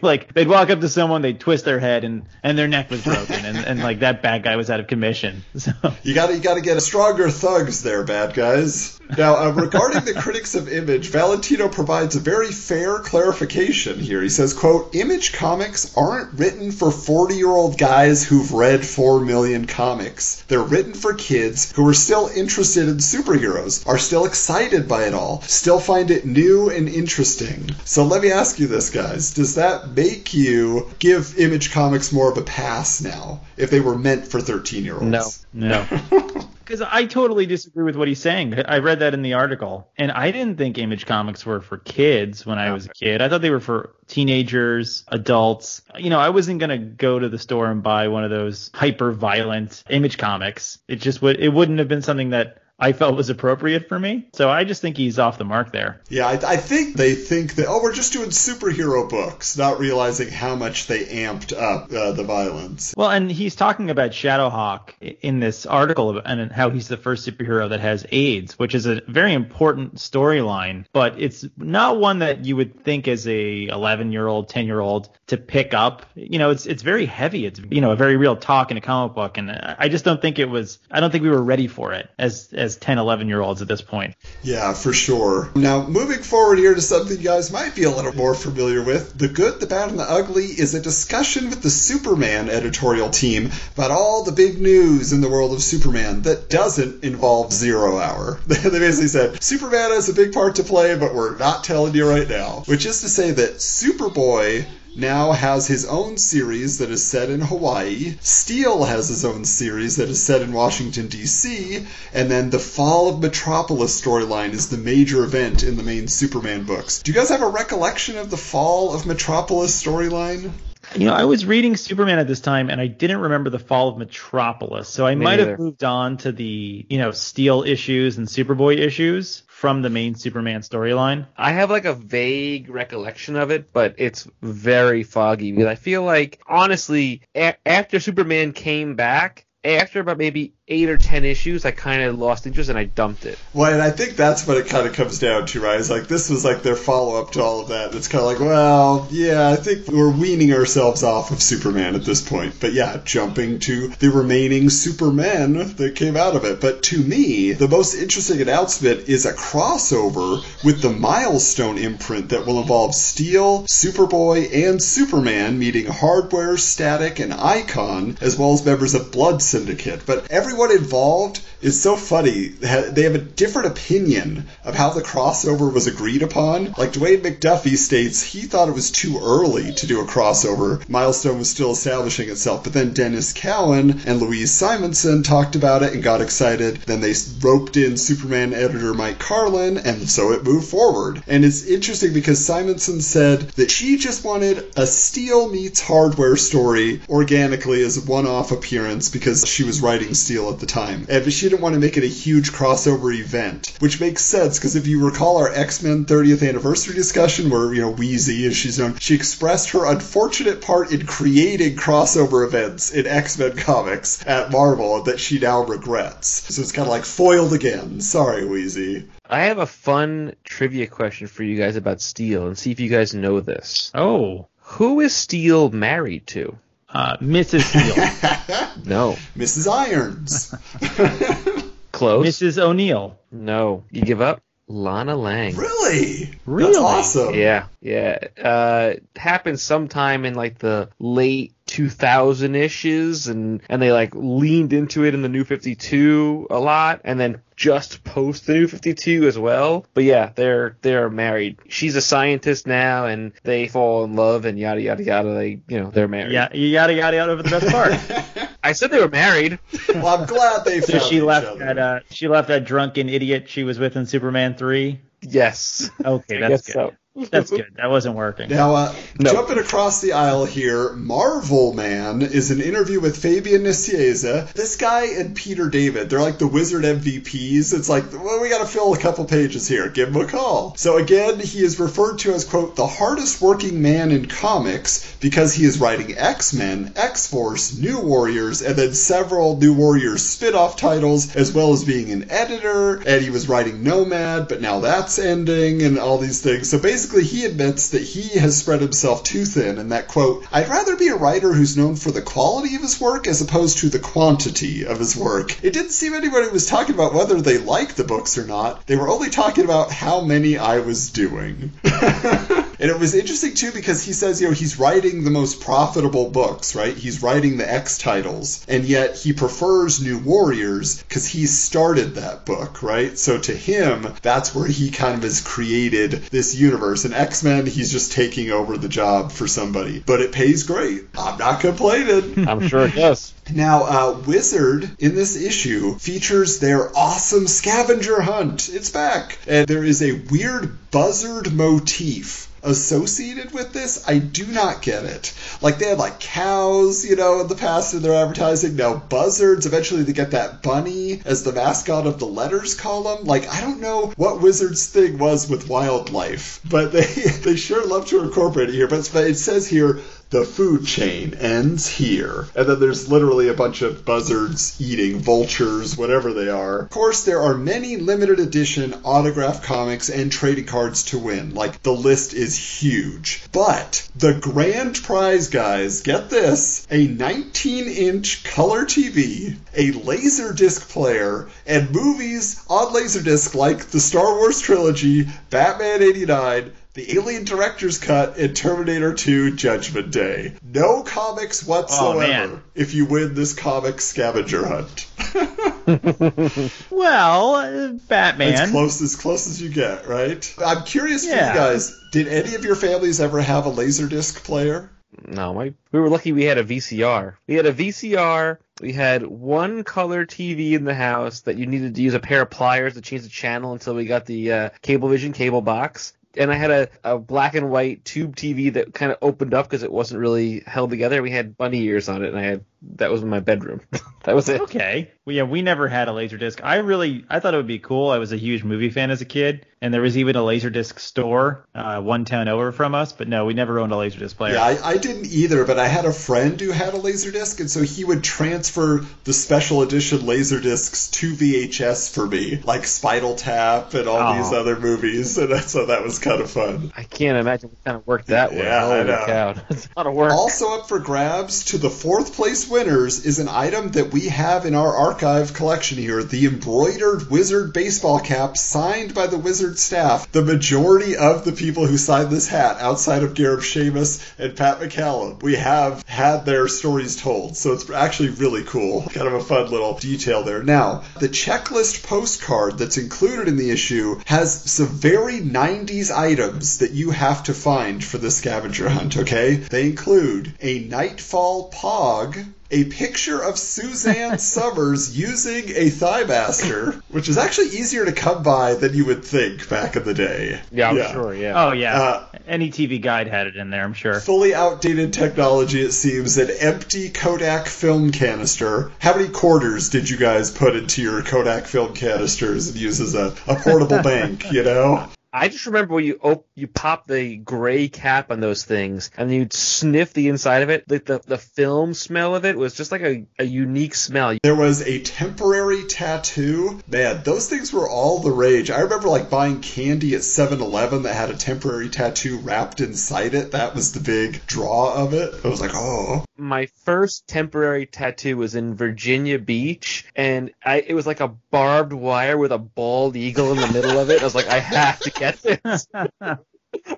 Like, they'd walk up to someone, they'd twist their head, and, and their neck was broken, and, and, like, that bad guy was out of commission. So You got you gotta get stronger thugs there, bad guys. Now, uh, regarding the critics of Image, Valentino provides a very fair clarification here. He says, quote, Image comics aren't written for forty-year-old guys who've read four million comics. They're written for kids who are still interested in superheroes, are still excited by it all, still find it new and interesting. So let me ask you this, guys. Does that make you give Image comics more of a pass now if they were meant for thirteen-year-olds? No. No. Because I totally disagree with what he's saying. I read that in the article, and I didn't think Image comics were for kids when I was a kid. I thought they were for teenagers, adults. You know, I wasn't going to go to the store and buy one of those hyper-violent Image comics. It just would, it wouldn't have been something that I felt was appropriate for me. So I just think he's off the mark there. Yeah, I, I think they think that, oh, we're just doing superhero books, not realizing how much they amped up uh, the violence. Well, and he's talking about Shadowhawk in this article and how he's the first superhero that has AIDS, which is a very important storyline, but it's not one that you would think as a eleven-year-old, ten-year-old to pick up. You know, it's it's very heavy. It's, you know, a very real talk in a comic book, and I just don't think it was, I don't think we were ready for it as as as ten, eleven-year-olds at this point. Yeah, for sure. Now, moving forward here to something you guys might be a little more familiar with, The Good, the Bad, and the Ugly is a discussion with the Superman editorial team about all the big news in the world of Superman that doesn't involve Zero Hour. They basically said, Superman has a big part to play, but we're not telling you right now. Which is to say that Superboy now has his own series that is set in Hawaii. Steel has his own series that is set in Washington, D C. And then the Fall of Metropolis storyline is the major event in the main Superman books. Do you guys have a recollection of the Fall of Metropolis storyline? You know, I was reading Superman at this time, and I didn't remember the Fall of Metropolis. So I Me might either. have moved on to the, you know, Steel issues and Superboy issues from the main Superman storyline. I have like a vague recollection of it, but it's very foggy because I feel like, honestly, a- after Superman came back, after about maybe eight or ten issues, I kind of lost interest and I dumped it. Well, and I think that's what it kind of comes down to, right? It's like this was like their follow-up to all of that. It's kind of like, well, yeah, I think we're weaning ourselves off of Superman at this point. But yeah, jumping to the remaining Supermen that came out of it. But to me, the most interesting announcement is a crossover with the Milestone imprint that will involve Steel, Superboy, and Superman meeting Hardware, Static, and Icon, as well as members of Blood Syndicate. But everyone involved is so funny. They have a different opinion of how the crossover was agreed upon. Like Dwayne McDuffie states, he thought it was too early to do a crossover. Milestone was still establishing itself. But then Dennis Cowan and Louise Simonson talked about it and got excited. Then they roped in Superman editor Mike Carlin, and so it moved forward. And it's interesting because Simonson said that she just wanted a Steel meets Hardware story organically as a one-off appearance because she was writing Steel at the time. And she didn't want to make it a huge crossover event, which makes sense because if you recall our X-Men thirtieth anniversary discussion where, you know, Wheezy, as she's known, she expressed her unfortunate part in creating crossover events in X-Men comics at Marvel that she now regrets. So it's kind of like foiled again. Sorry, Wheezy. I have a fun trivia question for you guys about Steel and see if you guys know this. Oh. Who is Steel married to? Uh, Missus Steel. No. Missus Irons. Close. Missus O'Neill. No. You give up? Lana Lang. Really? Really? That's awesome. Yeah. Yeah. Uh, happened sometime in like the late two thousand ishes, and, and they like leaned into it in the New fifty-two a lot, and then just post the New fifty-two as well. But yeah, they're they're married. She's a scientist now, and they fall in love, and yada yada yada. They you know they're married. Yeah, yada yada yada over the best part. I said they were married. Well, I'm glad they. So she left that. Uh, she left that drunken idiot she was with in Superman three. Yes. Okay, that's good. So. That's good. That wasn't working. Now, uh, no. Jumping across the aisle here, Marvel Man is an interview with Fabian Nicieza. This guy and Peter David, they're like the Wizard M V Ps. It's like, well, we got to fill a couple pages here. Give him a call. So again, he is referred to as, quote, the hardest working man in comics because he is writing X-Men, X-Force, New Warriors, and then several New Warriors spin-off titles, as well as being an editor. And he was writing Nomad, but now that's ending and all these things. So basically, Basically, he admits that he has spread himself too thin and that, quote, I'd rather be a writer who's known for the quality of his work as opposed to the quantity of his work. It didn't seem anybody was talking about whether they liked the books or not. They were only talking about how many I was doing. And it was interesting, too, because he says, you know, he's writing the most profitable books, right? He's writing the X titles, and yet he prefers New Warriors because he started that book, right? So to him, that's where he kind of has created this universe. And X-Men, he's just taking over the job for somebody. But it pays great. I'm not complaining. I'm sure it does. Now, uh, Wizard, in this issue, features their awesome scavenger hunt. It's back. And there is a weird buzzard motif associated with this. I do not get it. Like, they had, like, cows, you know, in the past in their advertising. Now, buzzards, eventually they get that bunny as the mascot of the letters column. Like, I don't know what Wizard's thing was with wildlife, but they, they sure love to incorporate it here. But, but it says here, the food chain ends here. And then there's literally a bunch of buzzards eating vultures, whatever they are. Of course, there are many limited edition autographed comics and trading cards to win. Like, the list is huge. But the grand prize, guys, get this, a nineteen inch color T V, a Laserdisc player, and movies on Laserdisc like the Star Wars trilogy, Batman eighty-nine, the Alien Director's Cut, and Terminator two Judgment Day. No comics whatsoever oh, if you win this comic scavenger hunt. Well, Batman. As close, as close as you get, right? I'm curious for yeah. you guys, did any of your families ever have a Laserdisc player? No, my, we were lucky we had a V C R. We had a V C R. We had one color T V in the house that you needed to use a pair of pliers to change the channel until we got the uh, Cablevision cable box. And I had a, a black and white tube T V that kind of opened up because it wasn't really held together. We had bunny ears on it, and I had that was in my bedroom. That was it. Okay. Well, yeah, we never had a Laserdisc. I really, I thought it would be cool. I was a huge movie fan as a kid, and there was even a Laserdisc store uh, one town over from us, but no, we never owned a Laserdisc player. Yeah, I, I didn't either, but I had a friend who had a Laserdisc, and so he would transfer the special edition Laserdiscs to V H S for me, like Spinal Tap and all oh. these other movies, and so that was kind of fun. I can't imagine what kind of work that was. Yeah, Holy I know. Cow. That's a lot of work. Also up for grabs to the fourth place winners is an item that we have in our archive. Archive collection here, the embroidered Wizard baseball cap signed by the Wizard staff. The majority of the people who signed this hat, outside of Garib Sheamus and Pat McCallum, we have had their stories told, so it's actually really cool. Kind of a fun little detail there. Now, the checklist postcard that's included in the issue has some very nineties items that you have to find for the scavenger hunt, okay? They include a Nightfall Pog, a picture of Suzanne Summers using a Thighmaster, which is actually easier to come by than you would think back in the day. Yeah, I'm yeah. sure, yeah. Oh, yeah. Uh, Any T V guide had it in there, I'm sure. Fully outdated technology, it seems. An empty Kodak film canister. How many quarters did you guys put into your Kodak film canisters and use as a, a portable bank, you know? I just remember when you op- you pop the gray cap on those things and you'd sniff the inside of it. The, the, the film smell of it was just like a, a unique smell. There was a temporary tattoo. Man, those things were all the rage. I remember like buying candy at seven eleven that had a temporary tattoo wrapped inside it. That was the big draw of it. I was like, oh. My first temporary tattoo was in Virginia Beach, and I, it was like a barbed wire with a bald eagle in the middle of it. I was like, I have to get this. On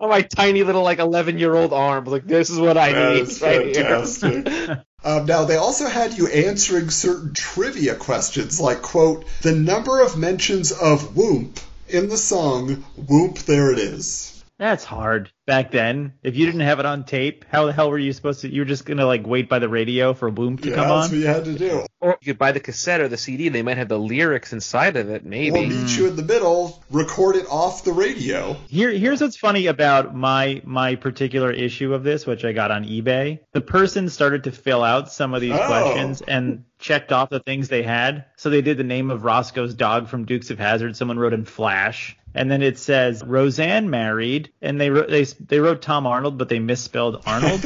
my tiny little like eleven-year-old arm. Like, this is what I that need. Is right fantastic. Here. Um, now, they also had you answering certain trivia questions, like, quote, the number of mentions of Whoomp in the song Whoomp There It Is. That's hard. Back then, if you didn't have it on tape, how the hell were you supposed to? You were just going to like wait by the radio for Whoomp to yeah, come on? That's what you had to do. Or you could buy the cassette or the C D, and they might have the lyrics inside of it, maybe. We'll meet you in the middle, record it off the radio. Here, here's what's funny about my my particular issue of this, which I got on eBay. The person started to fill out some of these oh. questions and checked off the things they had. So they did the name of Roscoe's dog from Dukes of Hazzard. Someone wrote in Flash. And then it says Roseanne married, and they wrote, they they wrote Tom Arnold, but they misspelled Arnold.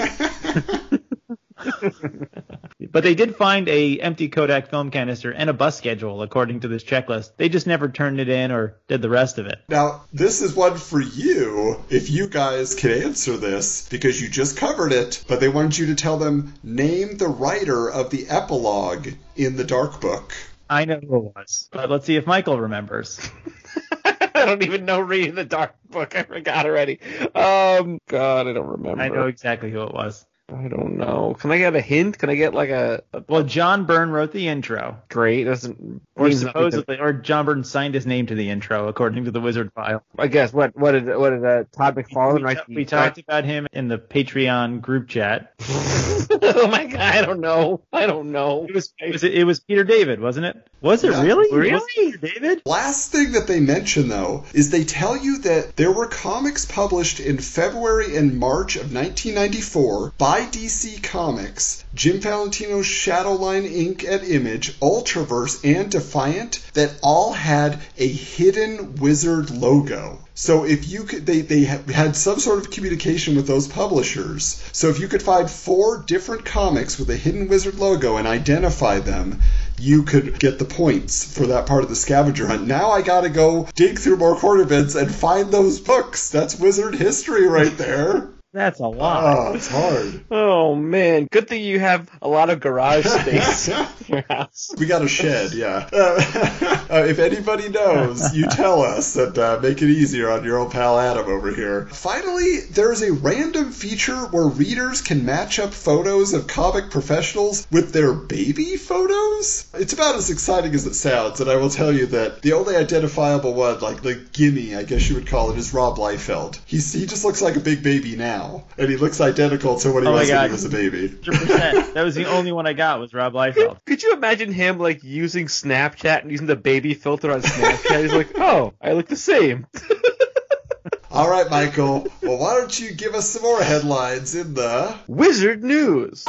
But they did find a empty Kodak film canister and a bus schedule, according to this checklist. They just never turned it in or did the rest of it. Now, this is one for you, if you guys can answer this, because you just covered it, but they wanted you to tell them, name the writer of the epilogue in the Dark Book. I know who it was, but let's see if Michael remembers. I don't even know reading the Dark Book. I forgot already. Um, God, I don't remember. I know exactly who it was. I don't know. Can I get a hint? Can I get like a... a... Well, John Byrne wrote the intro. Great. Doesn't or supposedly, to... or John Byrne signed his name to the intro, according to the Wizard file. I guess. What What did What did uh, Todd McFarlane we, write? We, we talked about him in the Patreon group chat. Oh, my God. I don't know. I don't know. It was It was, it was Peter David, wasn't it? Was it yeah. really? Really? Was it Peter David? Last thing that they mention, though, is they tell you that there were comics published in February and March of nineteen ninety-four by D C Comics, Jim Valentino's Shadowline Incorporated at Image, Ultraverse, and Defiant that all had a hidden Wizard logo. So if you could, they, they had some sort of communication with those publishers. So if you could find four different comics with a hidden Wizard logo and identify them, you could get the points for that part of the scavenger hunt. Now I gotta go dig through more corner bins and find those books. That's Wizard history right there. That's a lot. Oh, it's hard. Oh, man. Good thing you have a lot of garage space in your house. We got a shed, yeah. Uh, uh, if anybody knows, you tell us and uh, make it easier on your old pal Adam over here. Finally, there's a random feature where readers can match up photos of comic professionals with their baby photos. It's about as exciting as it sounds, and I will tell you that the only identifiable one, like the gimme, I guess you would call it, is Rob Liefeld. He's, he just looks like a big baby now. And he looks identical to what he oh was when he was a baby. one hundred percent. That was the only one I got was Rob Liefeld. Could, could you imagine him like using Snapchat and using the baby filter on Snapchat? He's like, oh, I look the same. All right, Michael. Well, why don't you give us some more headlines in the Wizard News?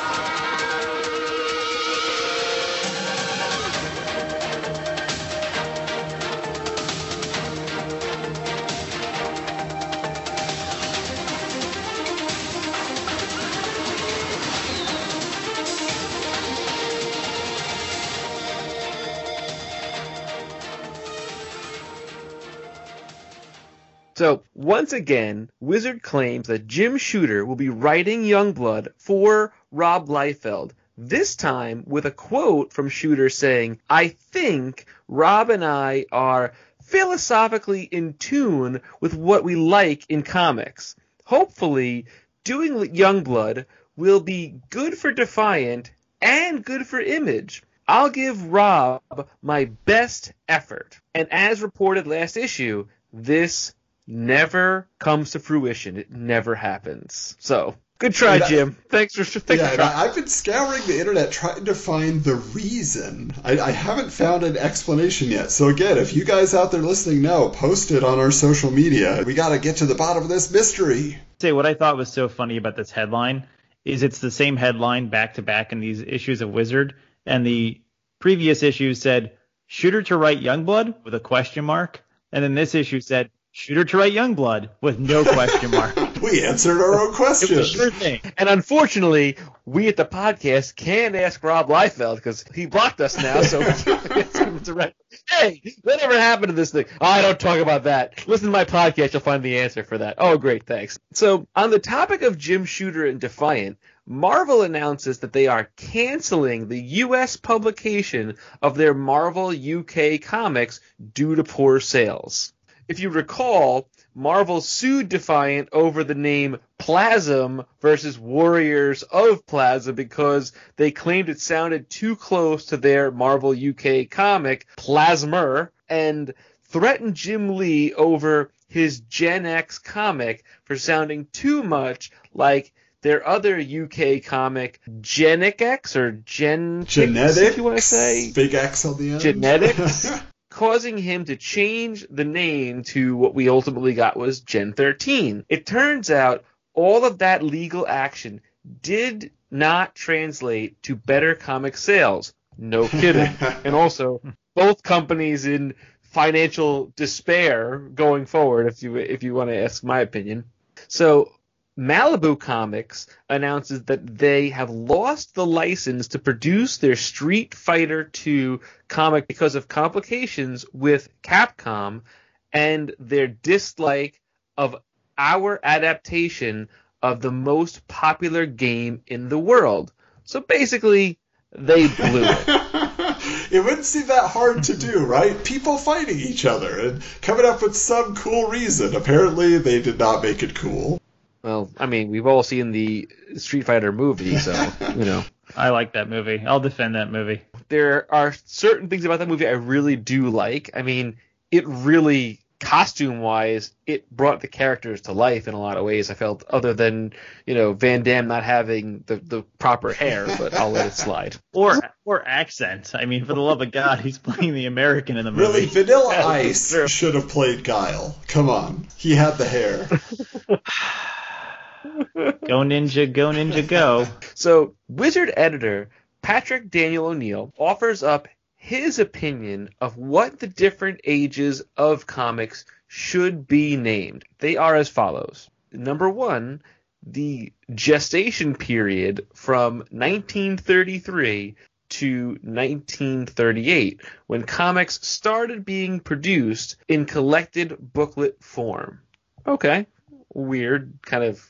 So, once again, Wizard claims that Jim Shooter will be writing Youngblood for Rob Liefeld, this time with a quote from Shooter saying, "I think Rob and I are philosophically in tune with what we like in comics. Hopefully, doing Youngblood will be good for Defiant and good for Image. I'll give Rob my best effort." And as reported last issue, this never comes to fruition. It never happens. So, good try, I, Jim. Thanks for thanks yeah, for trying. I've been scouring the internet trying to find the reason. I, I haven't found an explanation yet. So again, if you guys out there listening know, post it on our social media. We got to get to the bottom of this mystery. Say what I thought was so funny about this headline is it's the same headline back to back in these issues of Wizard, and the previous issue said Shooter to write Youngblood with a question mark, and then this issue said Shooter to write Youngblood with no question mark. We answered our own question. It was a sure thing. And unfortunately, we at the podcast can't ask Rob Liefeld because he blocked us now. So hey, whatever happened to this thing? Oh, I don't talk about that. Listen to my podcast. You'll find the answer for that. Oh, great. Thanks. So on the topic of Jim Shooter and Defiant, Marvel announces that they are canceling the U S publication of their Marvel U K comics due to poor sales. If you recall, Marvel sued Defiant over the name Plasm versus Warriors of Plasm because they claimed it sounded too close to their Marvel U K comic, Plasmer, and threatened Jim Lee over his Gen X comic for sounding too much like their other U K comic, Genic X, or Gen... Genetics, you want to say? Big X on the end. Genetics. Causing him to change the name to what we ultimately got was Gen thirteen. It turns out all of that legal action did not translate to better comic sales. No kidding. And also, both companies in financial despair going forward, if you if you want to ask my opinion. So Malibu Comics announces that they have lost the license to produce their Street Fighter two comic because of complications with Capcom and their dislike of our adaptation of the most popular game in the world. So basically, they blew it. It wouldn't seem that hard to do, right? People fighting each other and coming up with some cool reason. Apparently, they did not make it cool. Well, I mean, we've all seen the Street Fighter movie, so, you know. I like that movie. I'll defend that movie. There are certain things about that movie I really do like. I mean, it really, costume-wise, it brought the characters to life in a lot of ways, I felt, other than, you know, Van Damme not having the, the proper hair, but I'll let it slide. Or or accent. I mean, for the love of God, he's playing the American in the movie. Really, Vanilla Ice should have played Guile. Come on. He had the hair. Go Ninja, go Ninja, go. So, Wizard editor Patrick Daniel O'Neill offers up his opinion of what the different ages of comics should be named. They are as follows. Number one, the gestation period from nineteen thirty-three to nineteen thirty-eight, when comics started being produced in collected booklet form. Okay. Weird kind of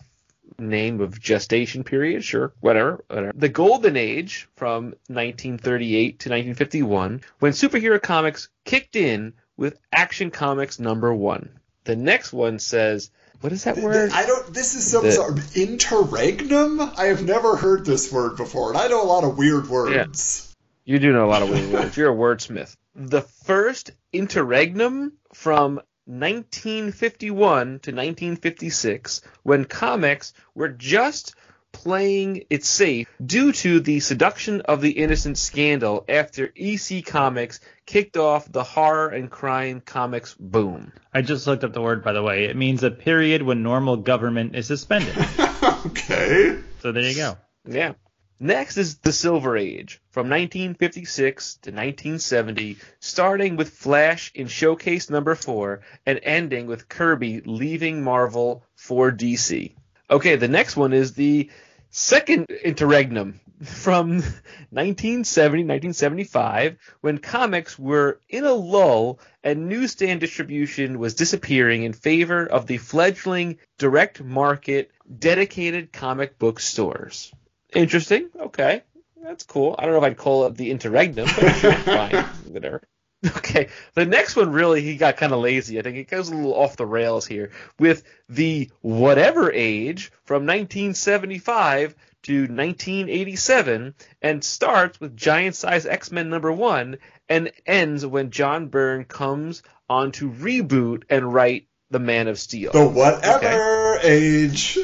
name of gestation period, sure, whatever, whatever. The Golden Age from nineteen thirty-eight to nineteen fifty-one, when superhero comics kicked in with Action Comics number one. The next one says, what is that word? I don't, this is so the, bizarre. Interregnum? I have never heard this word before, and I know a lot of weird words. Yeah. You do know a lot of weird words. You're a wordsmith. The first interregnum from nineteen fifty-one to nineteen fifty-six, when comics were just playing it safe due to the Seduction of the Innocent scandal after E C Comics kicked off the horror and crime comics boom. I just looked up the word, by the way. It means a period when normal government is suspended. Okay. So there you go. Yeah. Next is the Silver Age, from nineteen fifty-six to nineteen seventy, starting with Flash in Showcase number four and ending with Kirby leaving Marvel for D C. Okay, the next one is the second interregnum from nineteen seventy, nineteen seventy-five, when comics were in a lull and newsstand distribution was disappearing in favor of the fledgling direct market dedicated comic book stores. Interesting. Okay. That's cool. I don't know if I'd call it the interregnum, but sure, fine. Whatever. Okay, the next one, really, he got kind of lazy. I think it goes a little off the rails here with the Whatever Age from nineteen seventy-five to nineteen eighty-seven, and starts with giant-sized X-Men number one and ends when John Byrne comes on to reboot and write The Man of Steel. The Whatever okay. Age.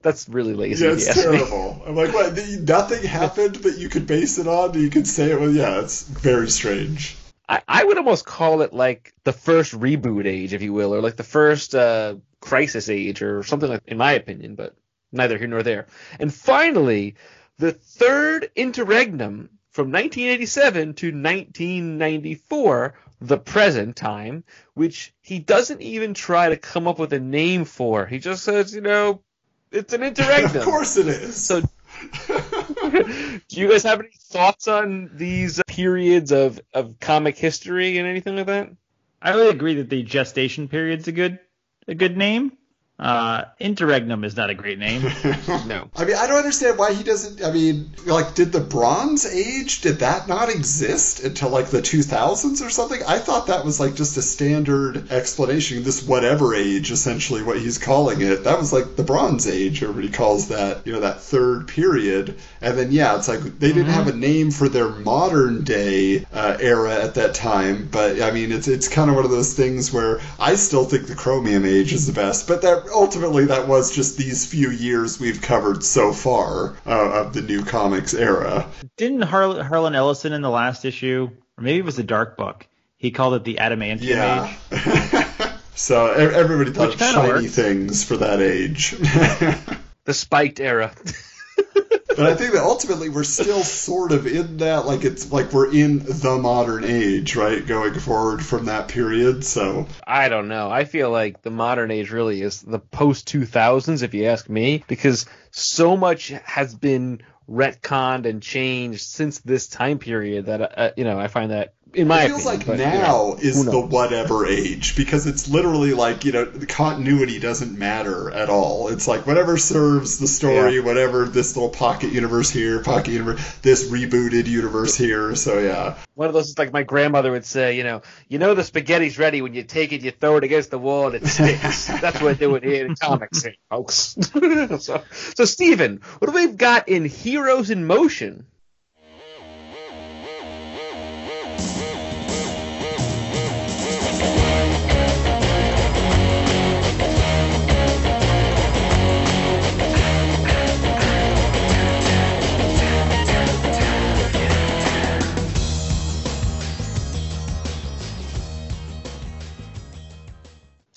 That's really lazy. Yeah, it's terrible. I'm like, what? Nothing happened that you could base it on? You could say it well, yeah, it's very strange. I, I would almost call it like the first reboot age, if you will, or like the first uh, crisis age or something like that, in my opinion, but neither here nor there. And finally, the third interregnum from nineteen eighty-seven to nineteen ninety-four, the present time, which he doesn't even try to come up with a name for. He just says, you know, it's an interregnum. Of course it is. So. Do you guys have any thoughts on these periods of, of comic history and anything like that? I would agree that the gestation period's a good a good name. Uh, interregnum is not a great name. No. I mean, I don't understand why he doesn't. I mean, like, did the Bronze Age, did that not exist until like the two thousands or something? I thought that was like just a standard explanation. This Whatever Age, essentially, what he's calling it. That was like the Bronze Age, everybody calls that, you know, that third period. And then, yeah, it's like they didn't mm-hmm. have a name for their modern day uh, era at that time. But I mean, it's it's kind of one of those things where I still think the Chromium Age is the best, but that. Ultimately, that was just these few years we've covered so far uh, of the new comics era. Didn't Har- Harlan Ellison in the last issue, or maybe it was the Dark Book, he called it the Adamantium yeah. Age? So everybody thought Which of shiny worked. Things for that age. The spiked era. But I think that ultimately we're still sort of in that, like it's like we're in the modern age, right? Going forward from that period. So I don't know. I feel like the modern age really is the post two thousands, if you ask me, because so much has been retconned and changed since this time period that, uh, you know, I find that. In my it feels opinion, like now you know, is the whatever age, because it's literally like, you know, the continuity doesn't matter at all. It's like whatever serves the story, yeah. whatever this little pocket universe here, pocket universe, this rebooted universe here. So, yeah. One of those is like my grandmother would say, you know, you know the spaghetti's ready when you take it, you throw it against the wall and it sticks. That's what they would hear in comics here, folks. so, so, Steven, what do we've got in Heroes in Motion?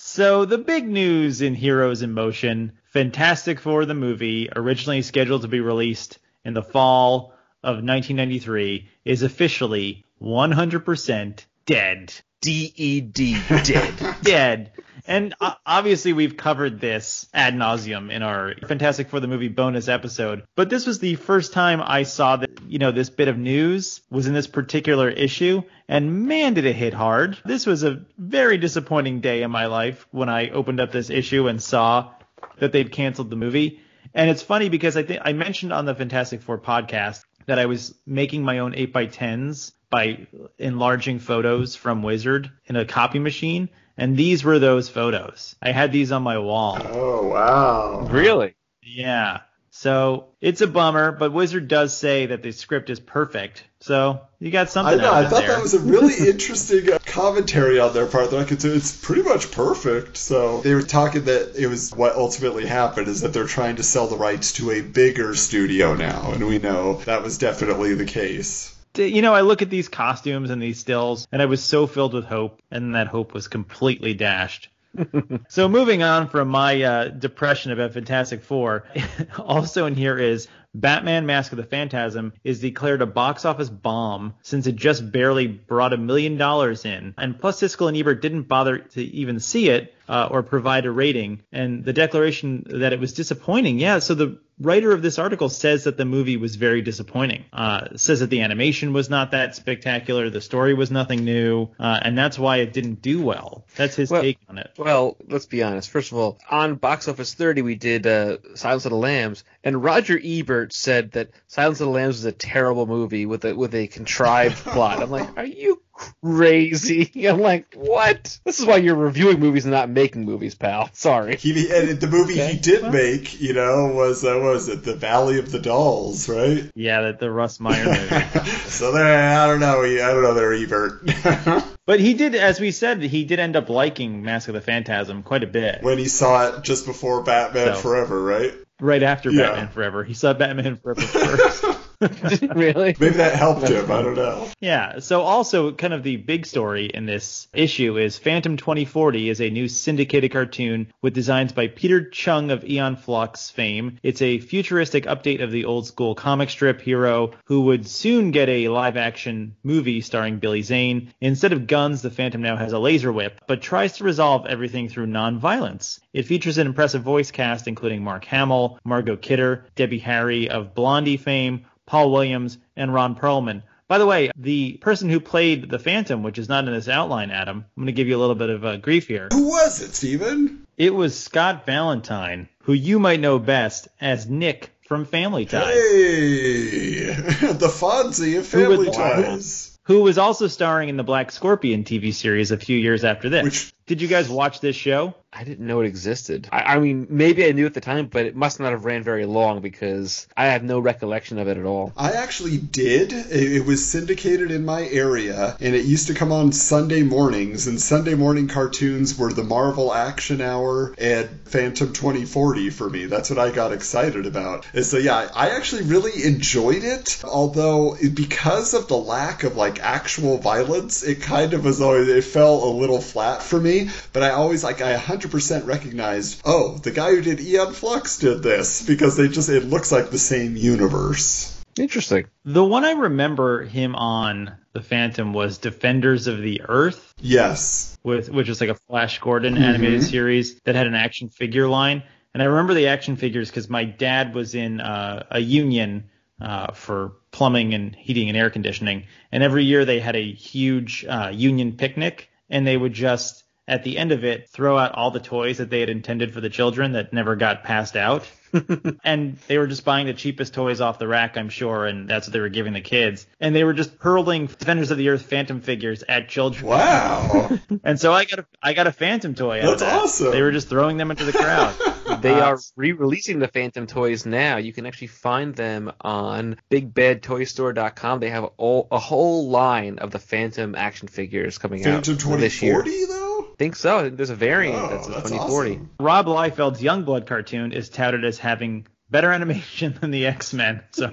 So the big news in Heroes in Motion, Fantastic Four the movie, originally scheduled to be released in the fall of nineteen ninety-three, is officially one hundred percent dead. D E D, dead. Dead. And uh, obviously we've covered this ad nauseum in our Fantastic Four the movie bonus episode, but this was the first time I saw that, you know, this bit of news was in this particular issue. And man, did it hit hard. This was a very disappointing day in my life when I opened up this issue and saw that they'd canceled the movie. And it's funny because I think I mentioned on the Fantastic Four podcast that I was making my own eight by tens by enlarging photos from Wizard in a copy machine. And these were those photos. I had these on my wall. Oh, wow. Really? Yeah. So it's a bummer, but Wizard does say that the script is perfect. So you got something I know, out of I thought there. That was a really interesting commentary on their part. That I could say it's pretty much perfect. So they were talking that it was what ultimately happened is that they're trying to sell the rights to a bigger studio now. And we know that was definitely the case. You know, I look at these costumes and these stills, and I was so filled with hope, and that hope was completely dashed. So moving on from my uh, depression about Fantastic Four, also in here is Batman Mask of the Phantasm is declared a box office bomb since it just barely brought a million dollars in. And plus Siskel and Ebert didn't bother to even see it uh, or provide a rating. And the declaration that it was disappointing. Yeah, so the writer of this article says that the movie was very disappointing, uh, says that the animation was not that spectacular, the story was nothing new, uh, and that's why it didn't do well. That's his well, take on it. Well, let's be honest. First of all, on Box Office thirty, we did uh, Silence of the Lambs, and Roger Ebert said that Silence of the Lambs was a terrible movie with a, with a contrived plot. I'm like, are you crazy? I'm like, what? This is why you're reviewing movies and not making movies, pal. Sorry. He, and the movie okay. he did make, you know, was, uh, what was it, The Valley of the Dolls, right? Yeah, the, the Russ Meyer movie. So there, I don't know, I don't know there, Ebert. But he did, as we said, he did end up liking Mask of the Phantasm quite a bit. When he saw it just before Batman so, Forever, right? Right after yeah. Batman Forever. He saw Batman Forever first. Really? Maybe that helped him. I don't know. Yeah. So also kind of the big story in this issue is Phantom twenty forty is a new syndicated cartoon with designs by Peter Chung of Aeon Flux fame. It's a futuristic update of the old school comic strip hero who would soon get a live action movie starring Billy Zane. Instead of guns, the Phantom now has a laser whip, but tries to resolve everything through nonviolence. It features an impressive voice cast including Mark Hamill, Margot Kidder, Debbie Harry of Blondie fame, Paul Williams, and Ron Perlman. By the way, the person who played the Phantom, which is not in this outline, Adam, I'm going to give you a little bit of uh, grief here. Who was it, Steven? It was Scott Valentine, who you might know best as Nick from Family Ties. Hey! The Fonzie of Family who was, Ties. Who was also starring in the Black Scorpion T V series a few years after this. Which... Did you guys watch this show? I didn't know it existed. I, I mean, maybe I knew at the time, but it must not have ran very long because I have no recollection of it at all. I actually did. It, it was syndicated in my area, and it used to come on Sunday mornings, and Sunday morning cartoons were the Marvel Action Hour and Phantom twenty forty for me. That's what I got excited about. And so, yeah, I actually really enjoyed it, although because of the lack of, like, actual violence, it kind of was always, it fell a little flat for me, but I always, like, I one hundred percent recognized, oh, the guy who did Aeon Flux did this, because they just, it looks like the same universe. Interesting. The one I remember him on, the Phantom, was Defenders of the Earth. Yes. With, which was like a Flash Gordon mm-hmm. animated series that had an action figure line. And I remember the action figures because my dad was in uh, a union uh, for plumbing and heating and air conditioning. And every year they had a huge uh, union picnic, and they would just... at the end of it, throw out all the toys that they had intended for the children that never got passed out. And they were just buying the cheapest toys off the rack, I'm sure, and that's what they were giving the kids. And they were just hurling Defenders of the Earth Phantom figures at children. Wow. And so I got a, I got a Phantom toy out of that. That's awesome. They were just throwing them into the crowd. They are re-releasing the Phantom toys now. You can actually find them on big bad toy store dot com. They have all, a whole line of the Phantom action figures coming Phantom out this year. Phantom twenty forty, though? Think so. There's a variant oh, that's a that's twenty forty. Awesome. Rob Liefeld's Youngblood cartoon is touted as having better animation than the X-Men. Sorry.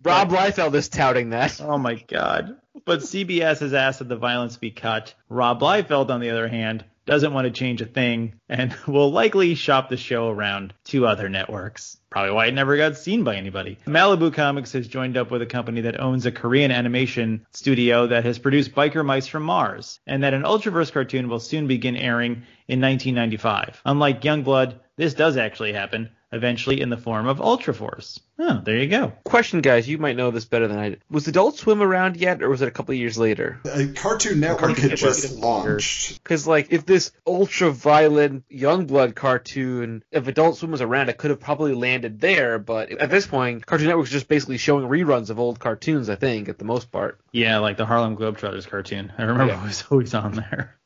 Rob Liefeld is touting that. Oh my god. But C B S has asked that the violence be cut. Rob Liefeld, on the other hand, doesn't want to change a thing and will likely shop the show around to other networks. Probably why it never got seen by anybody. Malibu Comics has joined up with a company that owns a Korean animation studio that has produced Biker Mice from Mars, and that an Ultraverse cartoon will soon begin airing in nineteen ninety-five. Unlike Youngblood, this does actually happen, eventually in the form of Ultraforce. Oh, there you go. Question, guys, you might know this better than I did. Was Adult Swim around yet, or was it a couple of years later? Uh, Cartoon Network Cartoon had Network just launched. Because, like, if this ultra-violent Youngblood cartoon, if Adult Swim was around, it could have probably landed there, but at this point, Cartoon Network was just basically showing reruns of old cartoons, I think, at the most part. Yeah, like the Harlem Globetrotters cartoon. I remember yeah. it was always on there.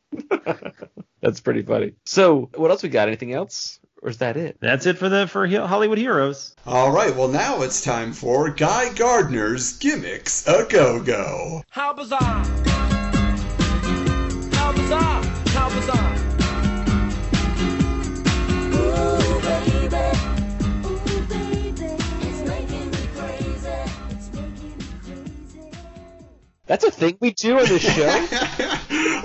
That's pretty funny. So, what else we got? Anything else? Or is that it? That's it for the for Hollywood Heroes. All right, well, now it's time for Guy Gardner's Gimmicks A-Go-Go. How bizarre! How bizarre! How bizarre! Ooh, baby. Ooh, baby. It's making me crazy. It's making me crazy. That's a thing we do on this show?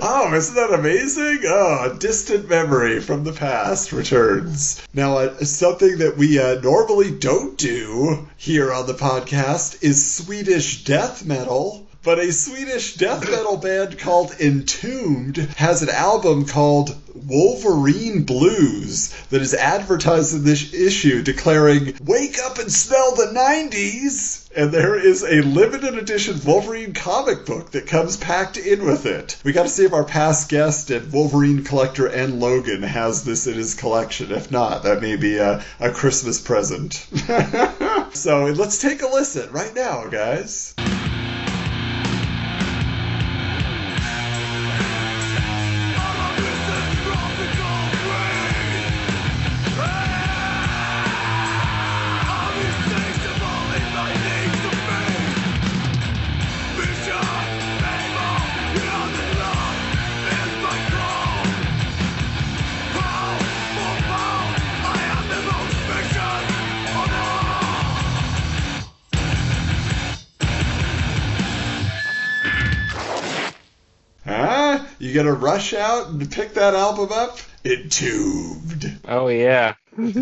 Oh, isn't that amazing? Oh, a distant memory from the past returns. Now, uh, something that we uh, normally don't do here on the podcast is Swedish death metal. But a Swedish death metal band called Entombed has an album called Wolverine Blues that is advertised in this issue, declaring, "Wake up and smell the nineties!" And there is a limited edition Wolverine comic book that comes packed in with it. We got to see if our past guest and Wolverine collector and Logan has this in his collection. If not, that may be a, a Christmas present. So let's take a listen right now, guys. You gotta rush out and pick that album up? It tubed. Oh, yeah.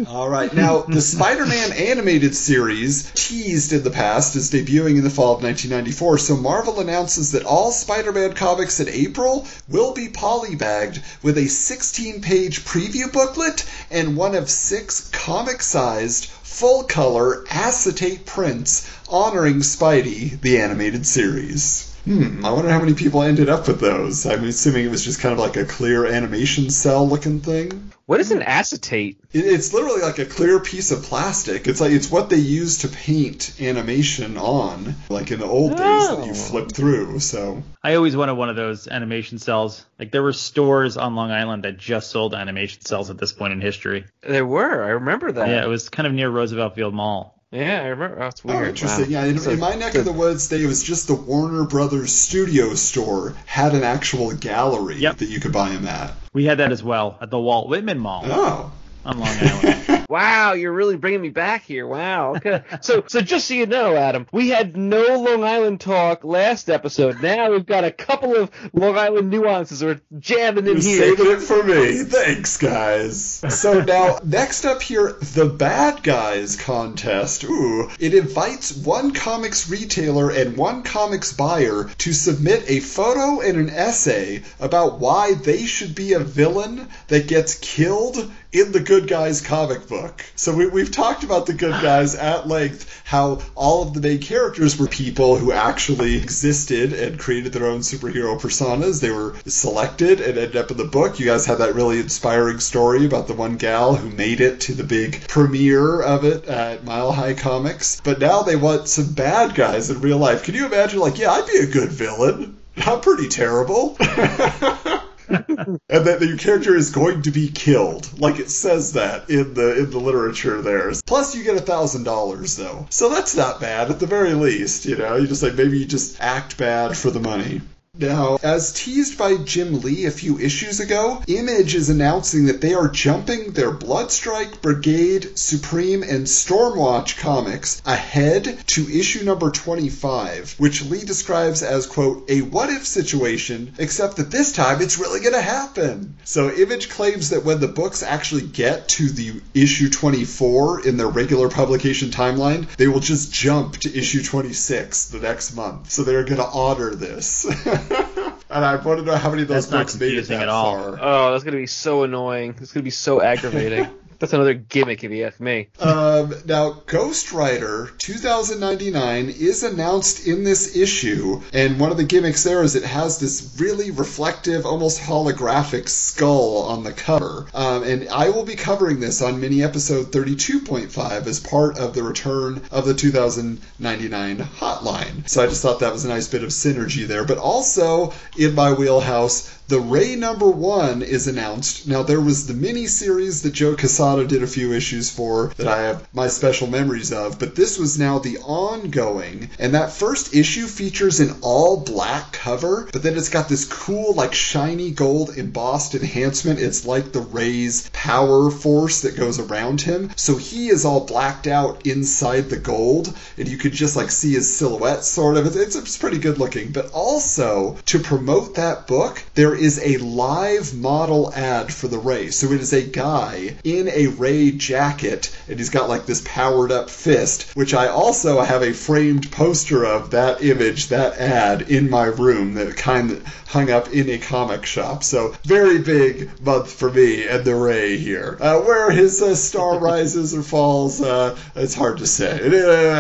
All right. Now, the Spider-Man animated series, teased in the past, is debuting in the fall of nineteen ninety-four, so Marvel announces that all Spider-Man comics in April will be polybagged with a sixteen-page preview booklet and one of six comic-sized, full-color acetate prints honoring Spidey, the animated series. Hmm, I wonder how many people ended up with those. I'm assuming it was just kind of like a clear animation cell-looking thing. What is an acetate? It, it's literally like a clear piece of plastic. It's like it's what they use to paint animation on, like in the old oh. days that you flip through. So I always wanted one of those animation cells. Like there were stores on Long Island that just sold animation cells at this point in history. There were. I remember that. Yeah, it was kind of near Roosevelt Field Mall. Yeah, I remember. That's weird. Oh, interesting. Wow. Yeah, in, so, in my neck of the woods, they, it was just the Warner Brothers Studio store had an actual gallery yep. that you could buy them at. We had that as well at the Walt Whitman Mall. Oh. On Long Island. Wow, you're really bringing me back here. Wow. Okay. So, so just so you know, Adam, we had no Long Island talk last episode. Now we've got a couple of Long Island nuances we're jamming in you're here. Saving it for me. Thanks, guys. So now, next up here, the Bad Guys contest. Ooh, it invites one comics retailer and one comics buyer to submit a photo and an essay about why they should be a villain that gets killed in the Good Guys comic book. So we, we've talked about the Good Guys at length, how all of the main characters were people who actually existed and created their own superhero personas. They were selected and ended up in the book. You guys had that really inspiring story about the one gal who made it to the big premiere of it at Mile High Comics. But now they want some bad guys in real life. Can you imagine, like, yeah, I'd be a good villain. I'm pretty terrible. And that your character is going to be killed, like it says that in the in the literature there. Plus, you get a thousand dollars though, so that's not bad at the very least. You know, you just like maybe you just act bad for the money. Now, as teased by Jim Lee a few issues ago, Image is announcing that they are jumping their Bloodstrike, Brigade, Supreme, and Stormwatch comics ahead to issue number twenty-five, which Lee describes as, quote, a what-if situation, except that this time it's really going to happen. So Image claims that when the books actually get to the issue twenty-four in their regular publication timeline, they will just jump to issue twenty-six the next month. So they're going to honor this. And I want to know how many of those that's books made it that at all. Far. Oh, that's going to be so annoying. It's going to be so aggravating. That's another gimmick if you ask me. Um, now, Ghost Rider two thousand ninety-nine is announced in this issue, and one of the gimmicks there is it has this really reflective, almost holographic skull on the cover. Um, and I will be covering this on mini-episode thirty-two point five as part of the return of the two thousand ninety-nine hotline. So I just thought that was a nice bit of synergy there. But also, in my wheelhouse, The Ray number one is announced. Now, there was the mini-series that Joe Quesada did a few issues for that I have my special memories of, but this was now the ongoing, and that first issue features an all-black cover, but then it's got this cool, like, shiny gold embossed enhancement. It's like the Ray's power force that goes around him, so he is all blacked out inside the gold, and you could just, like, see his silhouette, sort of. It's, it's pretty good looking, but also, to promote that book, there is a live model ad for the Ray. So it is a guy in a Ray jacket, and he's got like this powered up fist, which I also have a framed poster of that image, that ad, in my room that kind of hung up in a comic shop. So very big month for me and the Ray here. Uh, where his uh, star rises or falls, uh, it's hard to say.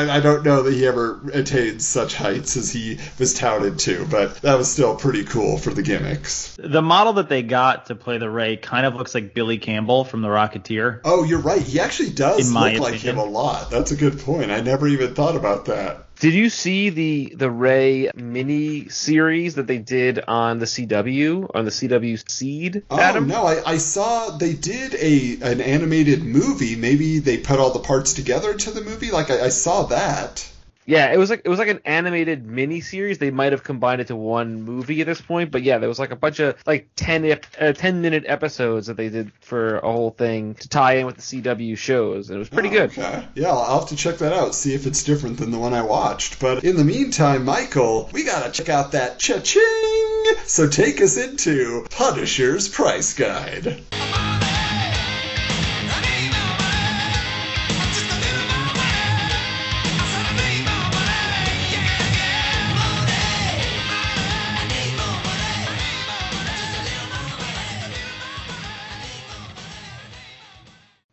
I don't know that he ever attained such heights as he was touted to, but that was still pretty cool for the gimmicks. The model that they got to play the Ray kind of looks like Billy Campbell from The Rocketeer. Oh, you're right. He actually does look opinion. like him a lot. That's a good point. I never even thought about that. Did you see the the Ray mini series that they did on the C W, on the C W Seed, Adam? Oh, no, I, I saw they did a an animated movie. Maybe they put all the parts together to the movie? Like, I, I saw that. Yeah, it was like it was like an animated mini series. They might have combined it to one movie at this point, but yeah, there was like a bunch of like ten minute episodes that they did for a whole thing to tie in with the C W shows. And it was pretty oh, good. Okay. Yeah, I'll have to check that out, see if it's different than the one I watched. But in the meantime, Michael, we gotta check out that cha-ching. So take us into Punisher's Price Guide.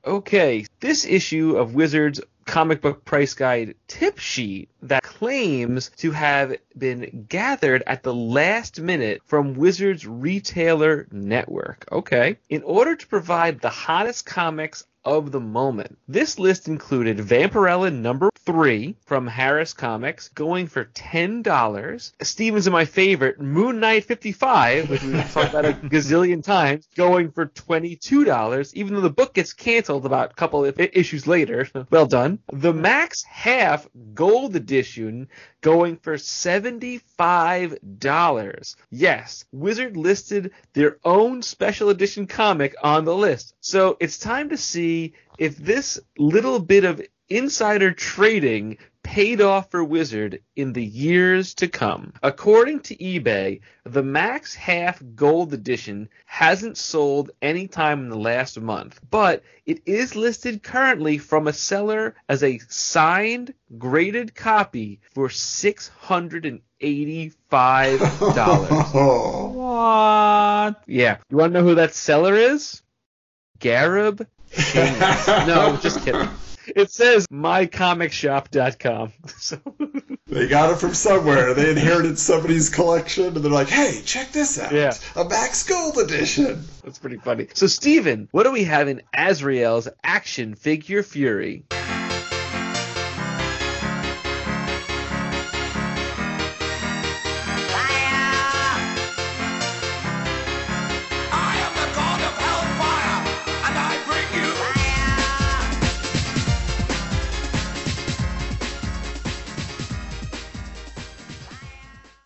Okay, this issue of Wizards comic book price guide tip sheet that claims to have been gathered at the last minute from Wizards Retailer Network. Okay. In order to provide the hottest comics of the moment, this list included Vampirella number three from Harris Comics going for ten dollars. Steven's my favorite, Moon Knight fifty-five, which we've talked about a gazillion times, going for twenty-two dollars, even though the book gets canceled about a couple of issues later. Well done. The Max Half Gold Edition going for seventy-five dollars. Yes, Wizard listed their own special edition comic on the list. So it's time to see if this little bit of insider trading paid off for Wizard in the years to come. According to eBay, the Max Half Gold Edition hasn't sold any time in the last month, but it is listed currently from a seller as a signed, graded copy for six hundred eighty dollars. What? Yeah. You want to know who that seller is? Garib? No, just kidding. It says my comic shop dot com. So they got it from somewhere. They inherited somebody's collection, and they're like, hey, check this out. Yeah. A Max Gold edition. That's pretty funny. So, Steven, what do we have in Azrael's action figure fury?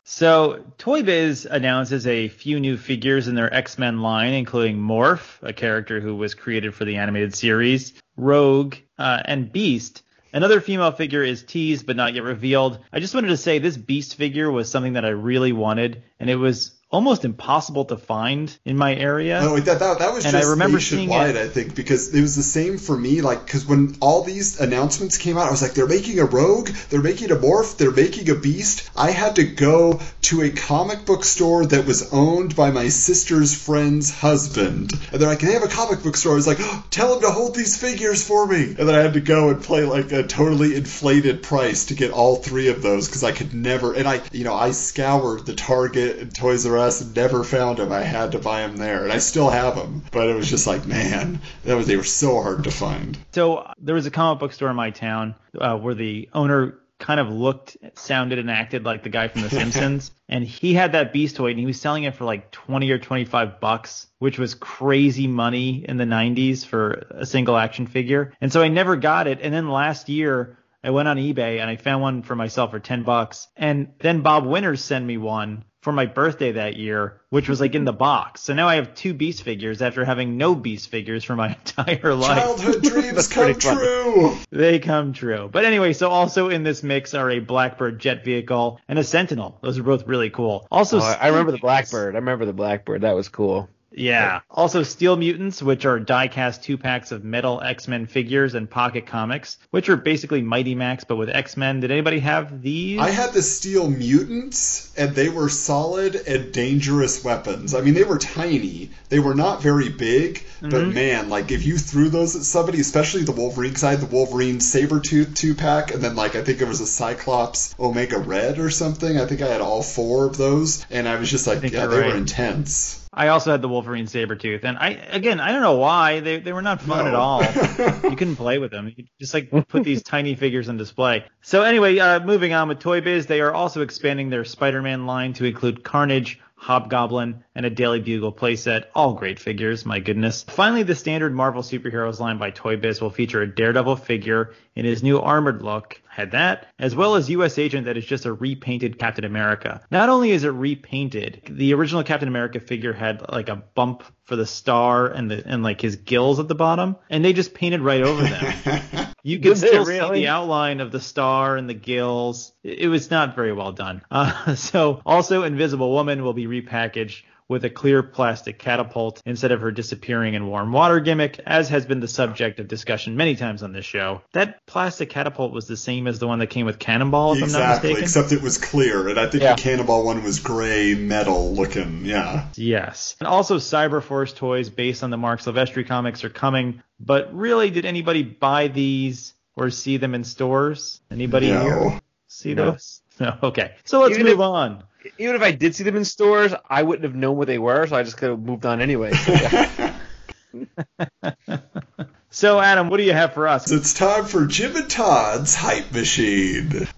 So Toy Biz announces a few new figures in their X-Men line, including Morph, a character who was created for the animated series, Rogue, uh, and Beast. Another female figure is teased but not yet revealed. I just wanted to say this Beast figure was something that I really wanted, and it was almost impossible to find in my area. No, that that, that was and just nationwide, I think, because it was the same for me. Like, because when all these announcements came out, I was like, they're making a Rogue, they're making a Morph, they're making a Beast. I had to go to a comic book store that was owned by my sister's friend's husband. And they're like, they have a comic book store. I was like, oh, tell them to hold these figures for me. And then I had to go and play, like, a totally inflated price to get all three of those, because I could never... And I, you know, I scoured the Target and Toys R Us and never found them. I had to buy them there, and I still have them. But it was just like, man, that was they were so hard to find. So there was a comic book store in my town uh, where the owner kind of looked, sounded, and acted like the guy from The Simpsons. And he had that Beast toy, and he was selling it for like twenty or twenty-five bucks, which was crazy money in the nineties for a single action figure. And so I never got it. And then last year, I went on eBay, and I found one for myself for ten bucks. And then Bob Winters sent me one for my birthday that year, which was like in the box. So now I have two Beast figures after having no Beast figures for my entire life. Childhood dreams come true. They come true. But anyway, so also in this mix are a Blackbird jet vehicle and a Sentinel. Those are both really cool. Also, oh, I remember the Blackbird. I remember the Blackbird. That was cool. Yeah. Also Steel Mutants, which are die-cast two-packs of metal X-Men figures and pocket comics, which are basically Mighty Max, but with X-Men. Did anybody have these? I had the Steel Mutants, and they were solid and dangerous weapons. I mean, they were tiny. They were not very big, but mm-hmm. man, like, if you threw those at somebody, especially the Wolverine side, the Wolverine Sabretooth two-pack, and then, like, I think it was a Cyclops Omega Red or something. I think I had all four of those, and I was just like, yeah, they right. were intense. I also had the Wolverine Sabretooth, and I again, I don't know why. They they were not fun no. at all. You couldn't play with them. You just, like, put these tiny figures on display. So anyway, uh, moving on with Toy Biz, they are also expanding their Spider-Man line to include Carnage, Hobgoblin, and a Daily Bugle playset. All great figures, my goodness. Finally, the standard Marvel superheroes line by Toy Biz will feature a Daredevil figure in his new armored look. Had that, as well as U S Agent that is just a repainted Captain America. Not only is it repainted, the original Captain America figure had like a bump for the star and the and like his gills at the bottom, and they just painted right over them. You could still really? see the outline of the star and the gills. It, it was not very well done. Uh, so also Invisible Woman will be repackaged with a clear plastic catapult instead of her disappearing in warm water gimmick, as has been the subject of discussion many times on this show. That plastic catapult was the same as the one that came with Cannonball, if exactly, I'm not mistaken. Exactly, except it was clear, and I think yeah. the Cannonball one was gray metal looking, yeah. Yes. And also Cyberforce toys based on the Mark Silvestri comics are coming, but really, did anybody buy these or see them in stores? Anybody no. here see no. those? No, okay. So let's Even move if- on. Even if I did see them in stores, I wouldn't have known what they were, so I just could have moved on anyway. So, yeah. So, Adam, what do you have for us? It's time for Jim and Todd's Hype Machine.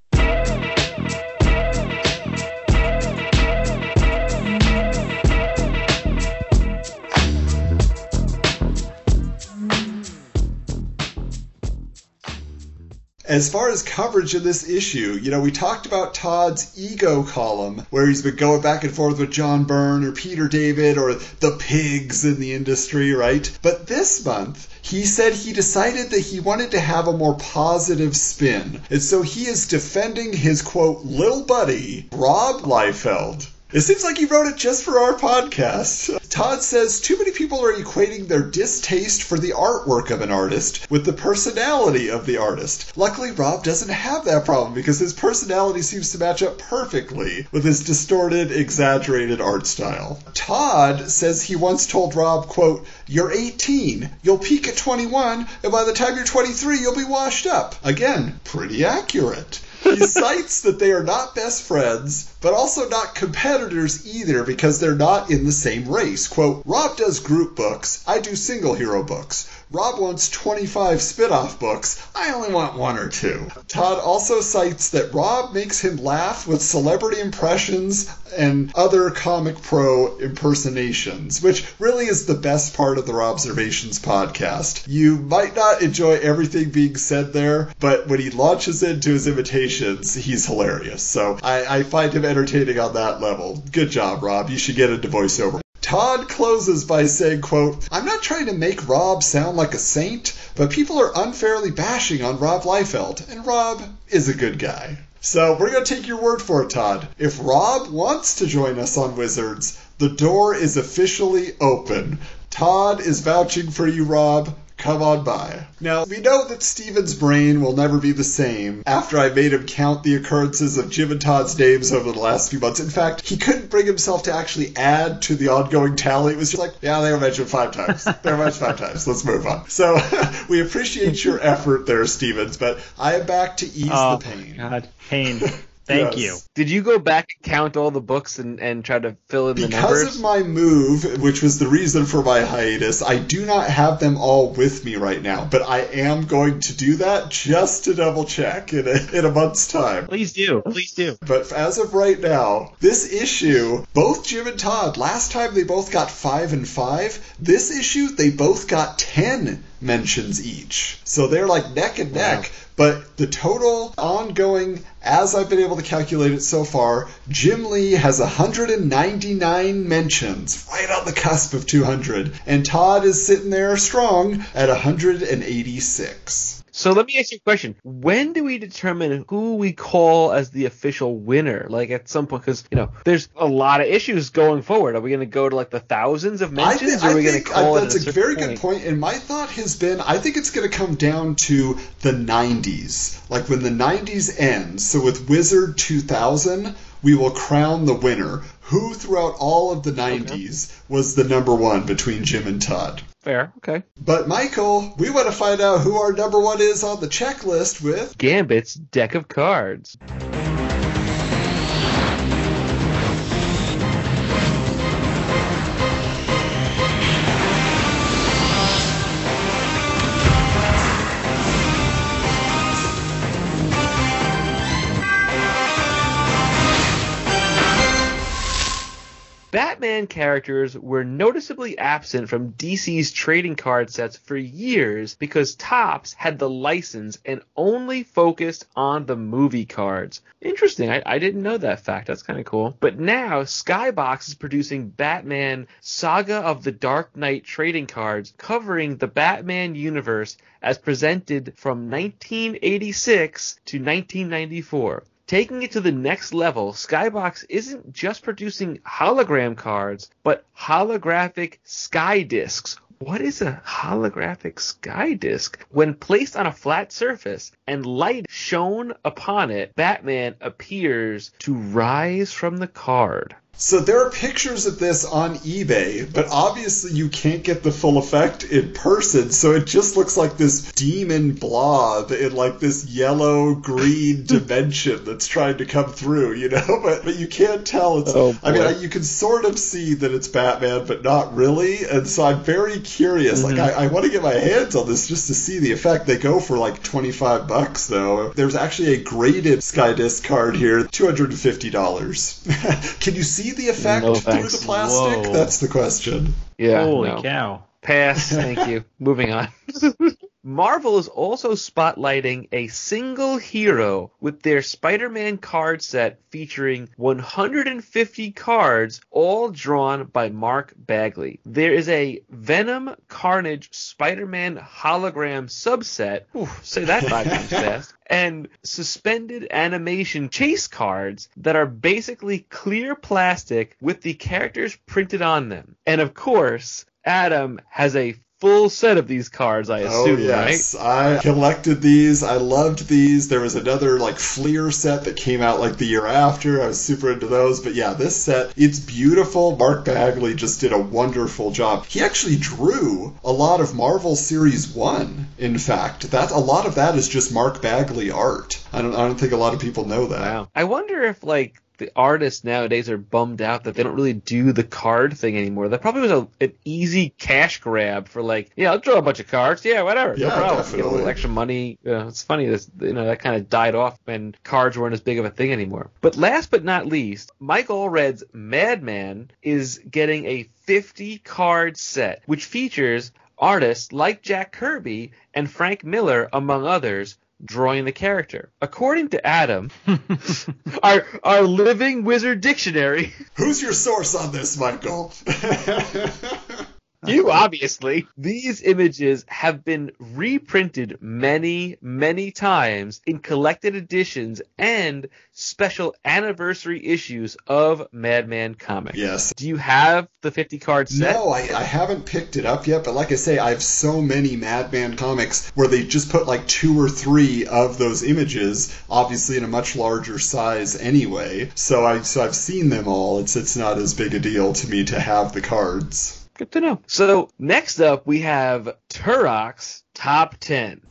As far as coverage of this issue, you know, we talked about Todd's ego column, where he's been going back and forth with John Byrne or Peter David or the pigs in the industry, right? But this month, he said he decided that he wanted to have a more positive spin. And so he is defending his, quote, little buddy, Rob Liefeld. It seems like he wrote it just for our podcast. Todd says too many people are equating their distaste for the artwork of an artist with the personality of the artist. Luckily, Rob doesn't have that problem because his personality seems to match up perfectly with his distorted, exaggerated art style. Todd says he once told Rob, quote, "You're eighteen, you'll peak at twenty-one, and by the time you're twenty-three, you'll be washed up." Again, pretty accurate. He cites that they are not best friends, but also not competitors either because they're not in the same race. Quote, "Rob does group books. I do single hero books. Rob wants twenty-five spin-off books. I only want one or two." Todd also cites that Rob makes him laugh with celebrity impressions and other comic pro impersonations, which really is the best part of the Robservations podcast. You might not enjoy everything being said there, but when he launches into his imitation, he's hilarious. So I, I find him entertaining on that level. Good job, Rob. You should get into voiceover. Todd closes by saying, quote, "I'm not trying to make Rob sound like a saint, but people are unfairly bashing on Rob Liefeld, and Rob is a good guy." So we're going to take your word for it, Todd. If Rob wants to join us on Wizards, the door is officially open. Todd is vouching for you, Rob. Come on by. Now, we know that Steven's brain will never be the same after I made him count the occurrences of Jim and Todd's names over the last few months. In fact, he couldn't bring himself to actually add to the ongoing tally. It was just like, yeah, they were mentioned five times. They were mentioned five times. Let's move on. So we appreciate your effort there, Stevens, but I am back to ease oh, the pain. God, pain. Thank yes. you. Did you go back and count all the books and, and try to fill in because the numbers? Because of my move, which was the reason for my hiatus, I do not have them all with me right now, but I am going to do that just to double check in a, in a month's time. Please do. Please do. But as of right now, this issue, both Jim and Todd, last time they both got five and five. This issue, they both got ten mentions each. So they're like neck and wow. neck. But the total ongoing, as I've been able to calculate it so far, Jim Lee has one hundred ninety-nine mentions, right on the cusp of two hundred. And Todd is sitting there strong at one hundred eighty-six. So let me ask you a question. When do we determine who we call as the official winner? Like at some point, because, you know, there's a lot of issues going forward. Are we going to go to like the thousands of mentions? I think, or are we going to call I, that's it a, a very point? good point. And my thought has been, I think it's going to come down to the nineties. Like when the nineties ends, so with Wizard two thousand, we will crown the winner. Who throughout all of the nineties okay. was the number one between Jim and Todd? Fair, okay. But Michael, we want to find out who our number one is on the checklist with Gambit's Deck of Cards. Batman characters were noticeably absent from D C's trading card sets for years because Topps had the license and only focused on the movie cards. Interesting. I, I didn't know that fact. That's kind of cool. But now Skybox is producing Batman Saga of the Dark Knight trading cards covering the Batman universe as presented from nineteen eighty-six to nineteen ninety-four. Taking it to the next level, Skybox isn't just producing hologram cards, but holographic sky discs. What is a holographic sky disc? When placed on a flat surface and light shone upon it, Batman appears to rise from the card. So there are pictures of this on eBay, but obviously you can't get the full effect in person, so it just looks like this demon blob in like this yellow-green dimension that's trying to come through, you know? But but you can't tell. It's, oh, I mean, you can sort of see that it's Batman, but not really, and so I'm very curious. Mm-hmm. Like, I, I want to get my hands on this just to see the effect. They go for like twenty-five bucks, though. There's actually a graded Skydisc card here, two hundred fifty dollars. Can you see the effect no through the plastic? Whoa. That's the question. Yeah. Holy no. cow. Pass. Thank you. Moving on. Marvel is also spotlighting a single hero with their Spider-Man card set featuring one hundred fifty cards, all drawn by Mark Bagley. There is a Venom Carnage Spider-Man hologram subset. Ooh, say that five times fast. And suspended animation chase cards that are basically clear plastic with the characters printed on them. And of course, Adam has a full set of these cards, I assume, oh, yes. right? I collected these. I loved these. There was another, like, Fleer set that came out, like, the year after. I was super into those. But, yeah, this set, it's beautiful. Mark Bagley just did a wonderful job. He actually drew a lot of Marvel Series one, in fact. That, a lot of that is just Mark Bagley art. I don't, I don't think a lot of people know that. Wow. I wonder if, like, the artists nowadays are bummed out that they don't really do the card thing anymore. That probably was a, an easy cash grab for like, yeah, I'll draw a bunch of cards. Yeah, whatever. Yeah, no problem. Definitely. Get a little extra money. You know, it's funny that, you know, that kind of died off when cards weren't as big of a thing anymore. But last but not least, Mike Allred's Madman is getting a fifty-card set, which features artists like Jack Kirby and Frank Miller, among others, drawing the character. According to Adam, our our living wizard dictionary. Who's your source on this, Michael? You, obviously. These images have been reprinted many, many times in collected editions and special anniversary issues of Madman Comics. Yes. Do you have the fifty-card set? No, I, I haven't picked it up yet, but like I say, I have so many Madman Comics where they just put like two or three of those images, obviously in a much larger size anyway. So, I, so I've seen them all. It's, it's not as big a deal to me to have the cards. Good to know. So next up, we have Turok's Top ten.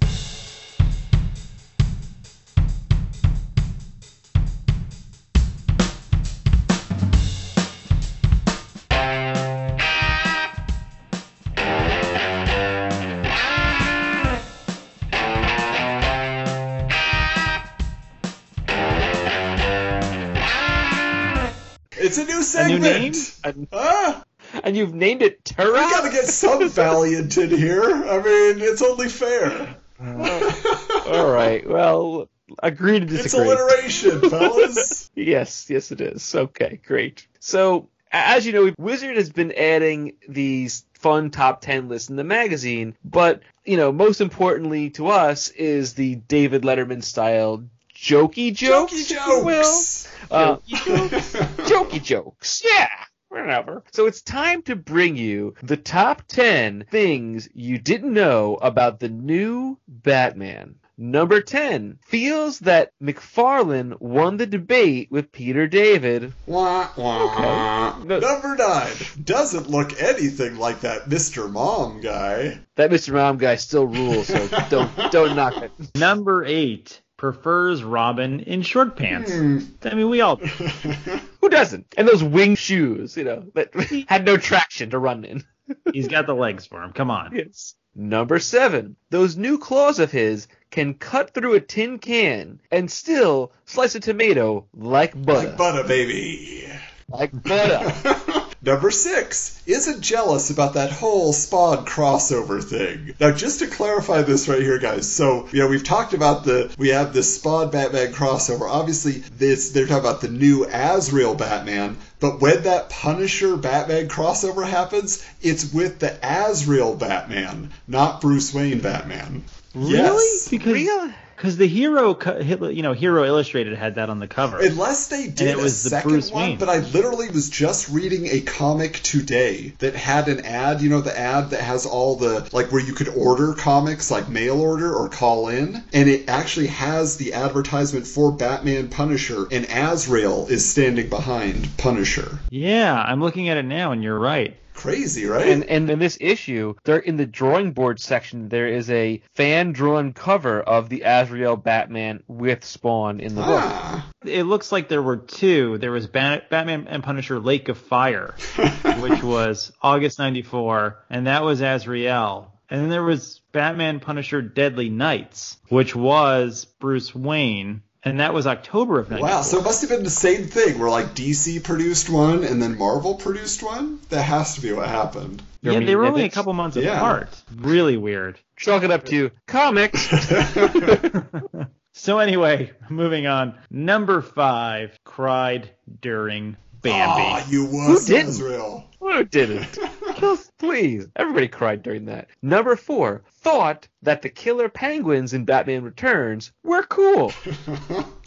It's a new segment. A new name? Ah! And you've named it Turok? We gotta get some valiant in here. I mean, it's only fair. Uh, all right. Well, agree to disagree. It's alliteration, fellas. Yes, yes, it is. Okay, great. So, as you know, Wizard has been adding these fun top ten lists in the magazine, but, you know, most importantly to us is the David Letterman style jokey jokes. Jokey jokes. Uh, jokey jokes. Jokey jokes. Yeah. Whatever. So it's time to bring you the top ten things you didn't know about the new Batman. Number ten, feels that McFarlane won the debate with Peter David. Wah, wah. Okay. No. Number nine, doesn't look anything like that Mister Mom guy. That Mister Mom guy still rules, so don't don't knock it. Number eight, prefers Robin in short pants. Hmm. I mean, we all... Who doesn't? And those wing shoes, you know, that had no traction to run in. He's got the legs for him. Come on. Yes. Number seven, those new claws of his can cut through a tin can and still slice a tomato like butter. Like butter, baby. Like butter. Number six, isn't jealous about that whole Spawn crossover thing. Now, just to clarify this right here, guys. So, you know, we've talked about the, we have this Spawn-Batman crossover. Obviously, this they're talking about the new Azrael Batman. But when that Punisher-Batman crossover happens, it's with the Azrael Batman, not Bruce Wayne Batman. Really? Yes. Because... Really? Because the hero, you know, Hero Illustrated had that on the cover. Unless they did it was a second Bruce one, Wayne. But I literally was just reading a comic today that had an ad, you know, the ad that has all the, like, where you could order comics, like mail order or call in, and it actually has the advertisement for Batman Punisher, and Azrael is standing behind Punisher. Yeah, I'm looking at it now, and you're right. Crazy, right? And, and in this issue, there in the drawing board section, there is a fan-drawn cover of the Azrael Batman with Spawn in the ah. book. It looks like there were two. There was Bat- Batman and Punisher Lake of Fire, which was August ninety-four, and that was Azrael. And then there was Batman Punisher Deadly Nights, which was Bruce Wayne. And that was October of ninety-four. Wow, so it must have been the same thing where, like, D C produced one and then Marvel produced one? That has to be what happened. Yeah, I mean, they were only a couple months yeah. apart. Really weird. Chalk it up to comics. So anyway, moving on. Number five, cried during Bambi. Ah, oh, you was Who didn't? Israel. Who didn't? Just please. Everybody cried during that. Number four, thought that the killer penguins in Batman Returns were cool.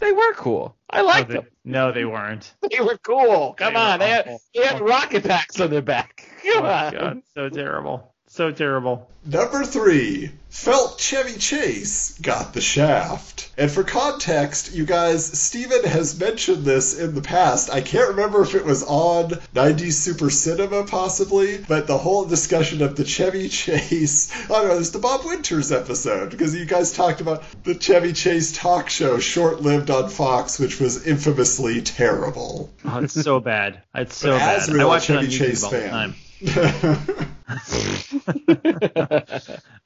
They were cool. I liked no, they, them. No, they weren't. They were cool. Come they on. They had, they had rocket packs on their back. Come oh on. God, so terrible. So terrible. Number three, felt Chevy Chase got the shaft. And for context, you guys, Steven has mentioned this in the past. I can't remember if it was on nineties Super Cinema, possibly, but the whole discussion of the Chevy Chase, I don't know, it was the Bob Winters episode, because you guys talked about the Chevy Chase talk show short-lived on Fox, which was infamously terrible. Oh, it's so bad. It's so bad. As real Chevy Chase fan.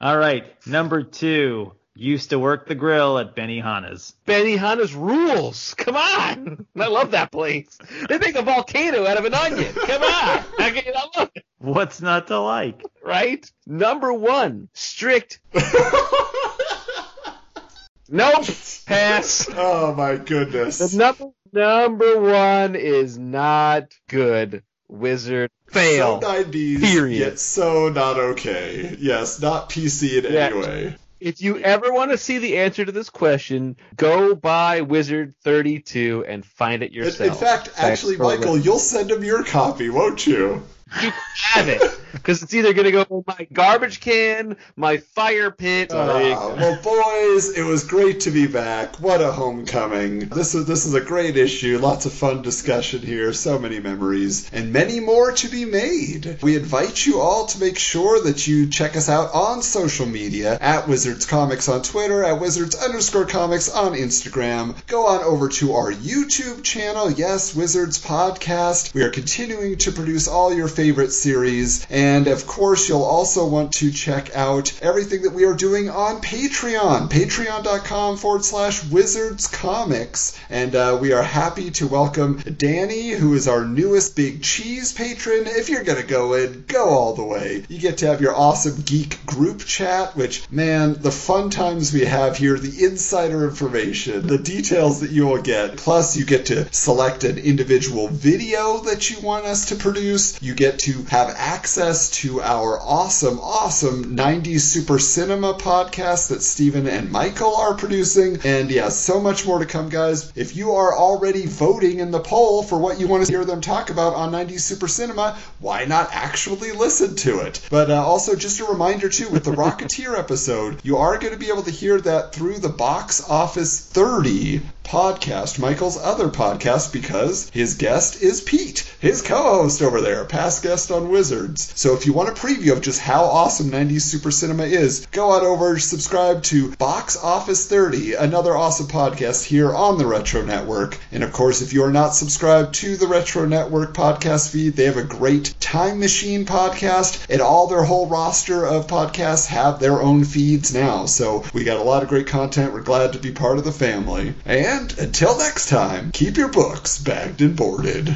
All right, number two, used to work the grill at Benihana's. Benihana's rules. Come on, I love that place. They make a volcano out of an onion. Come on, okay, I love it. What's not to like, right? Number one, strict. Nope. Pass. Oh my goodness. The number number one is not good. Wizard fail. So nineties, period. Yet so not okay. Yes, not P C in yeah. any way. If you ever want to see the answer to this question, go buy Wizard thirty-two and find it yourself. In, in fact, Thanks actually, Michael, listening. You'll send him your copy, won't you? You have it. Because it's either going to go in my garbage can, my fire pit. Uh, my... Well, boys, it was great to be back. What a homecoming. This is this is a great issue. Lots of fun discussion here. So many memories. And many more to be made. We invite you all to make sure that you check us out on social media. At Wizards Comics on Twitter. At Wizards underscore comics on Instagram. Go on over to our YouTube channel. Yes, Wizards Podcast. We are continuing to produce all your favorite series. And And of course, you'll also want to check out everything that we are doing on Patreon, patreon.com forward slash Wizards Comics. And uh, we are happy to welcome Danny, who is our newest Big Cheese patron. If you're going to go in, go all the way. You get to have your awesome geek group chat, which, man, the fun times we have here, the insider information, the details that you will get. Plus, you get to select an individual video that you want us to produce. You get to have access to our awesome, awesome nineties Super Cinema podcast that Steven and Michael are producing. And yeah, so much more to come, guys. If you are already voting in the poll for what you want to hear them talk about on nineties Super Cinema, why not actually listen to it? But uh, also just a reminder, too, with the Rocketeer episode, you are going to be able to hear that through the Box Office thirty podcast, Michael's other podcast, because his guest is Pete, his co-host over there, past guest on Wizards. So if you want a preview of just how awesome nineties Super Cinema is, go on over, subscribe to Box Office thirty, another awesome podcast here on the Retro Network. And of course, if you are not subscribed to the Retro Network podcast feed, they have a great Time Machine podcast, and all their whole roster of podcasts have their own feeds now. So we got a lot of great content. We're glad to be part of the family. And until next time, keep your books bagged and boarded.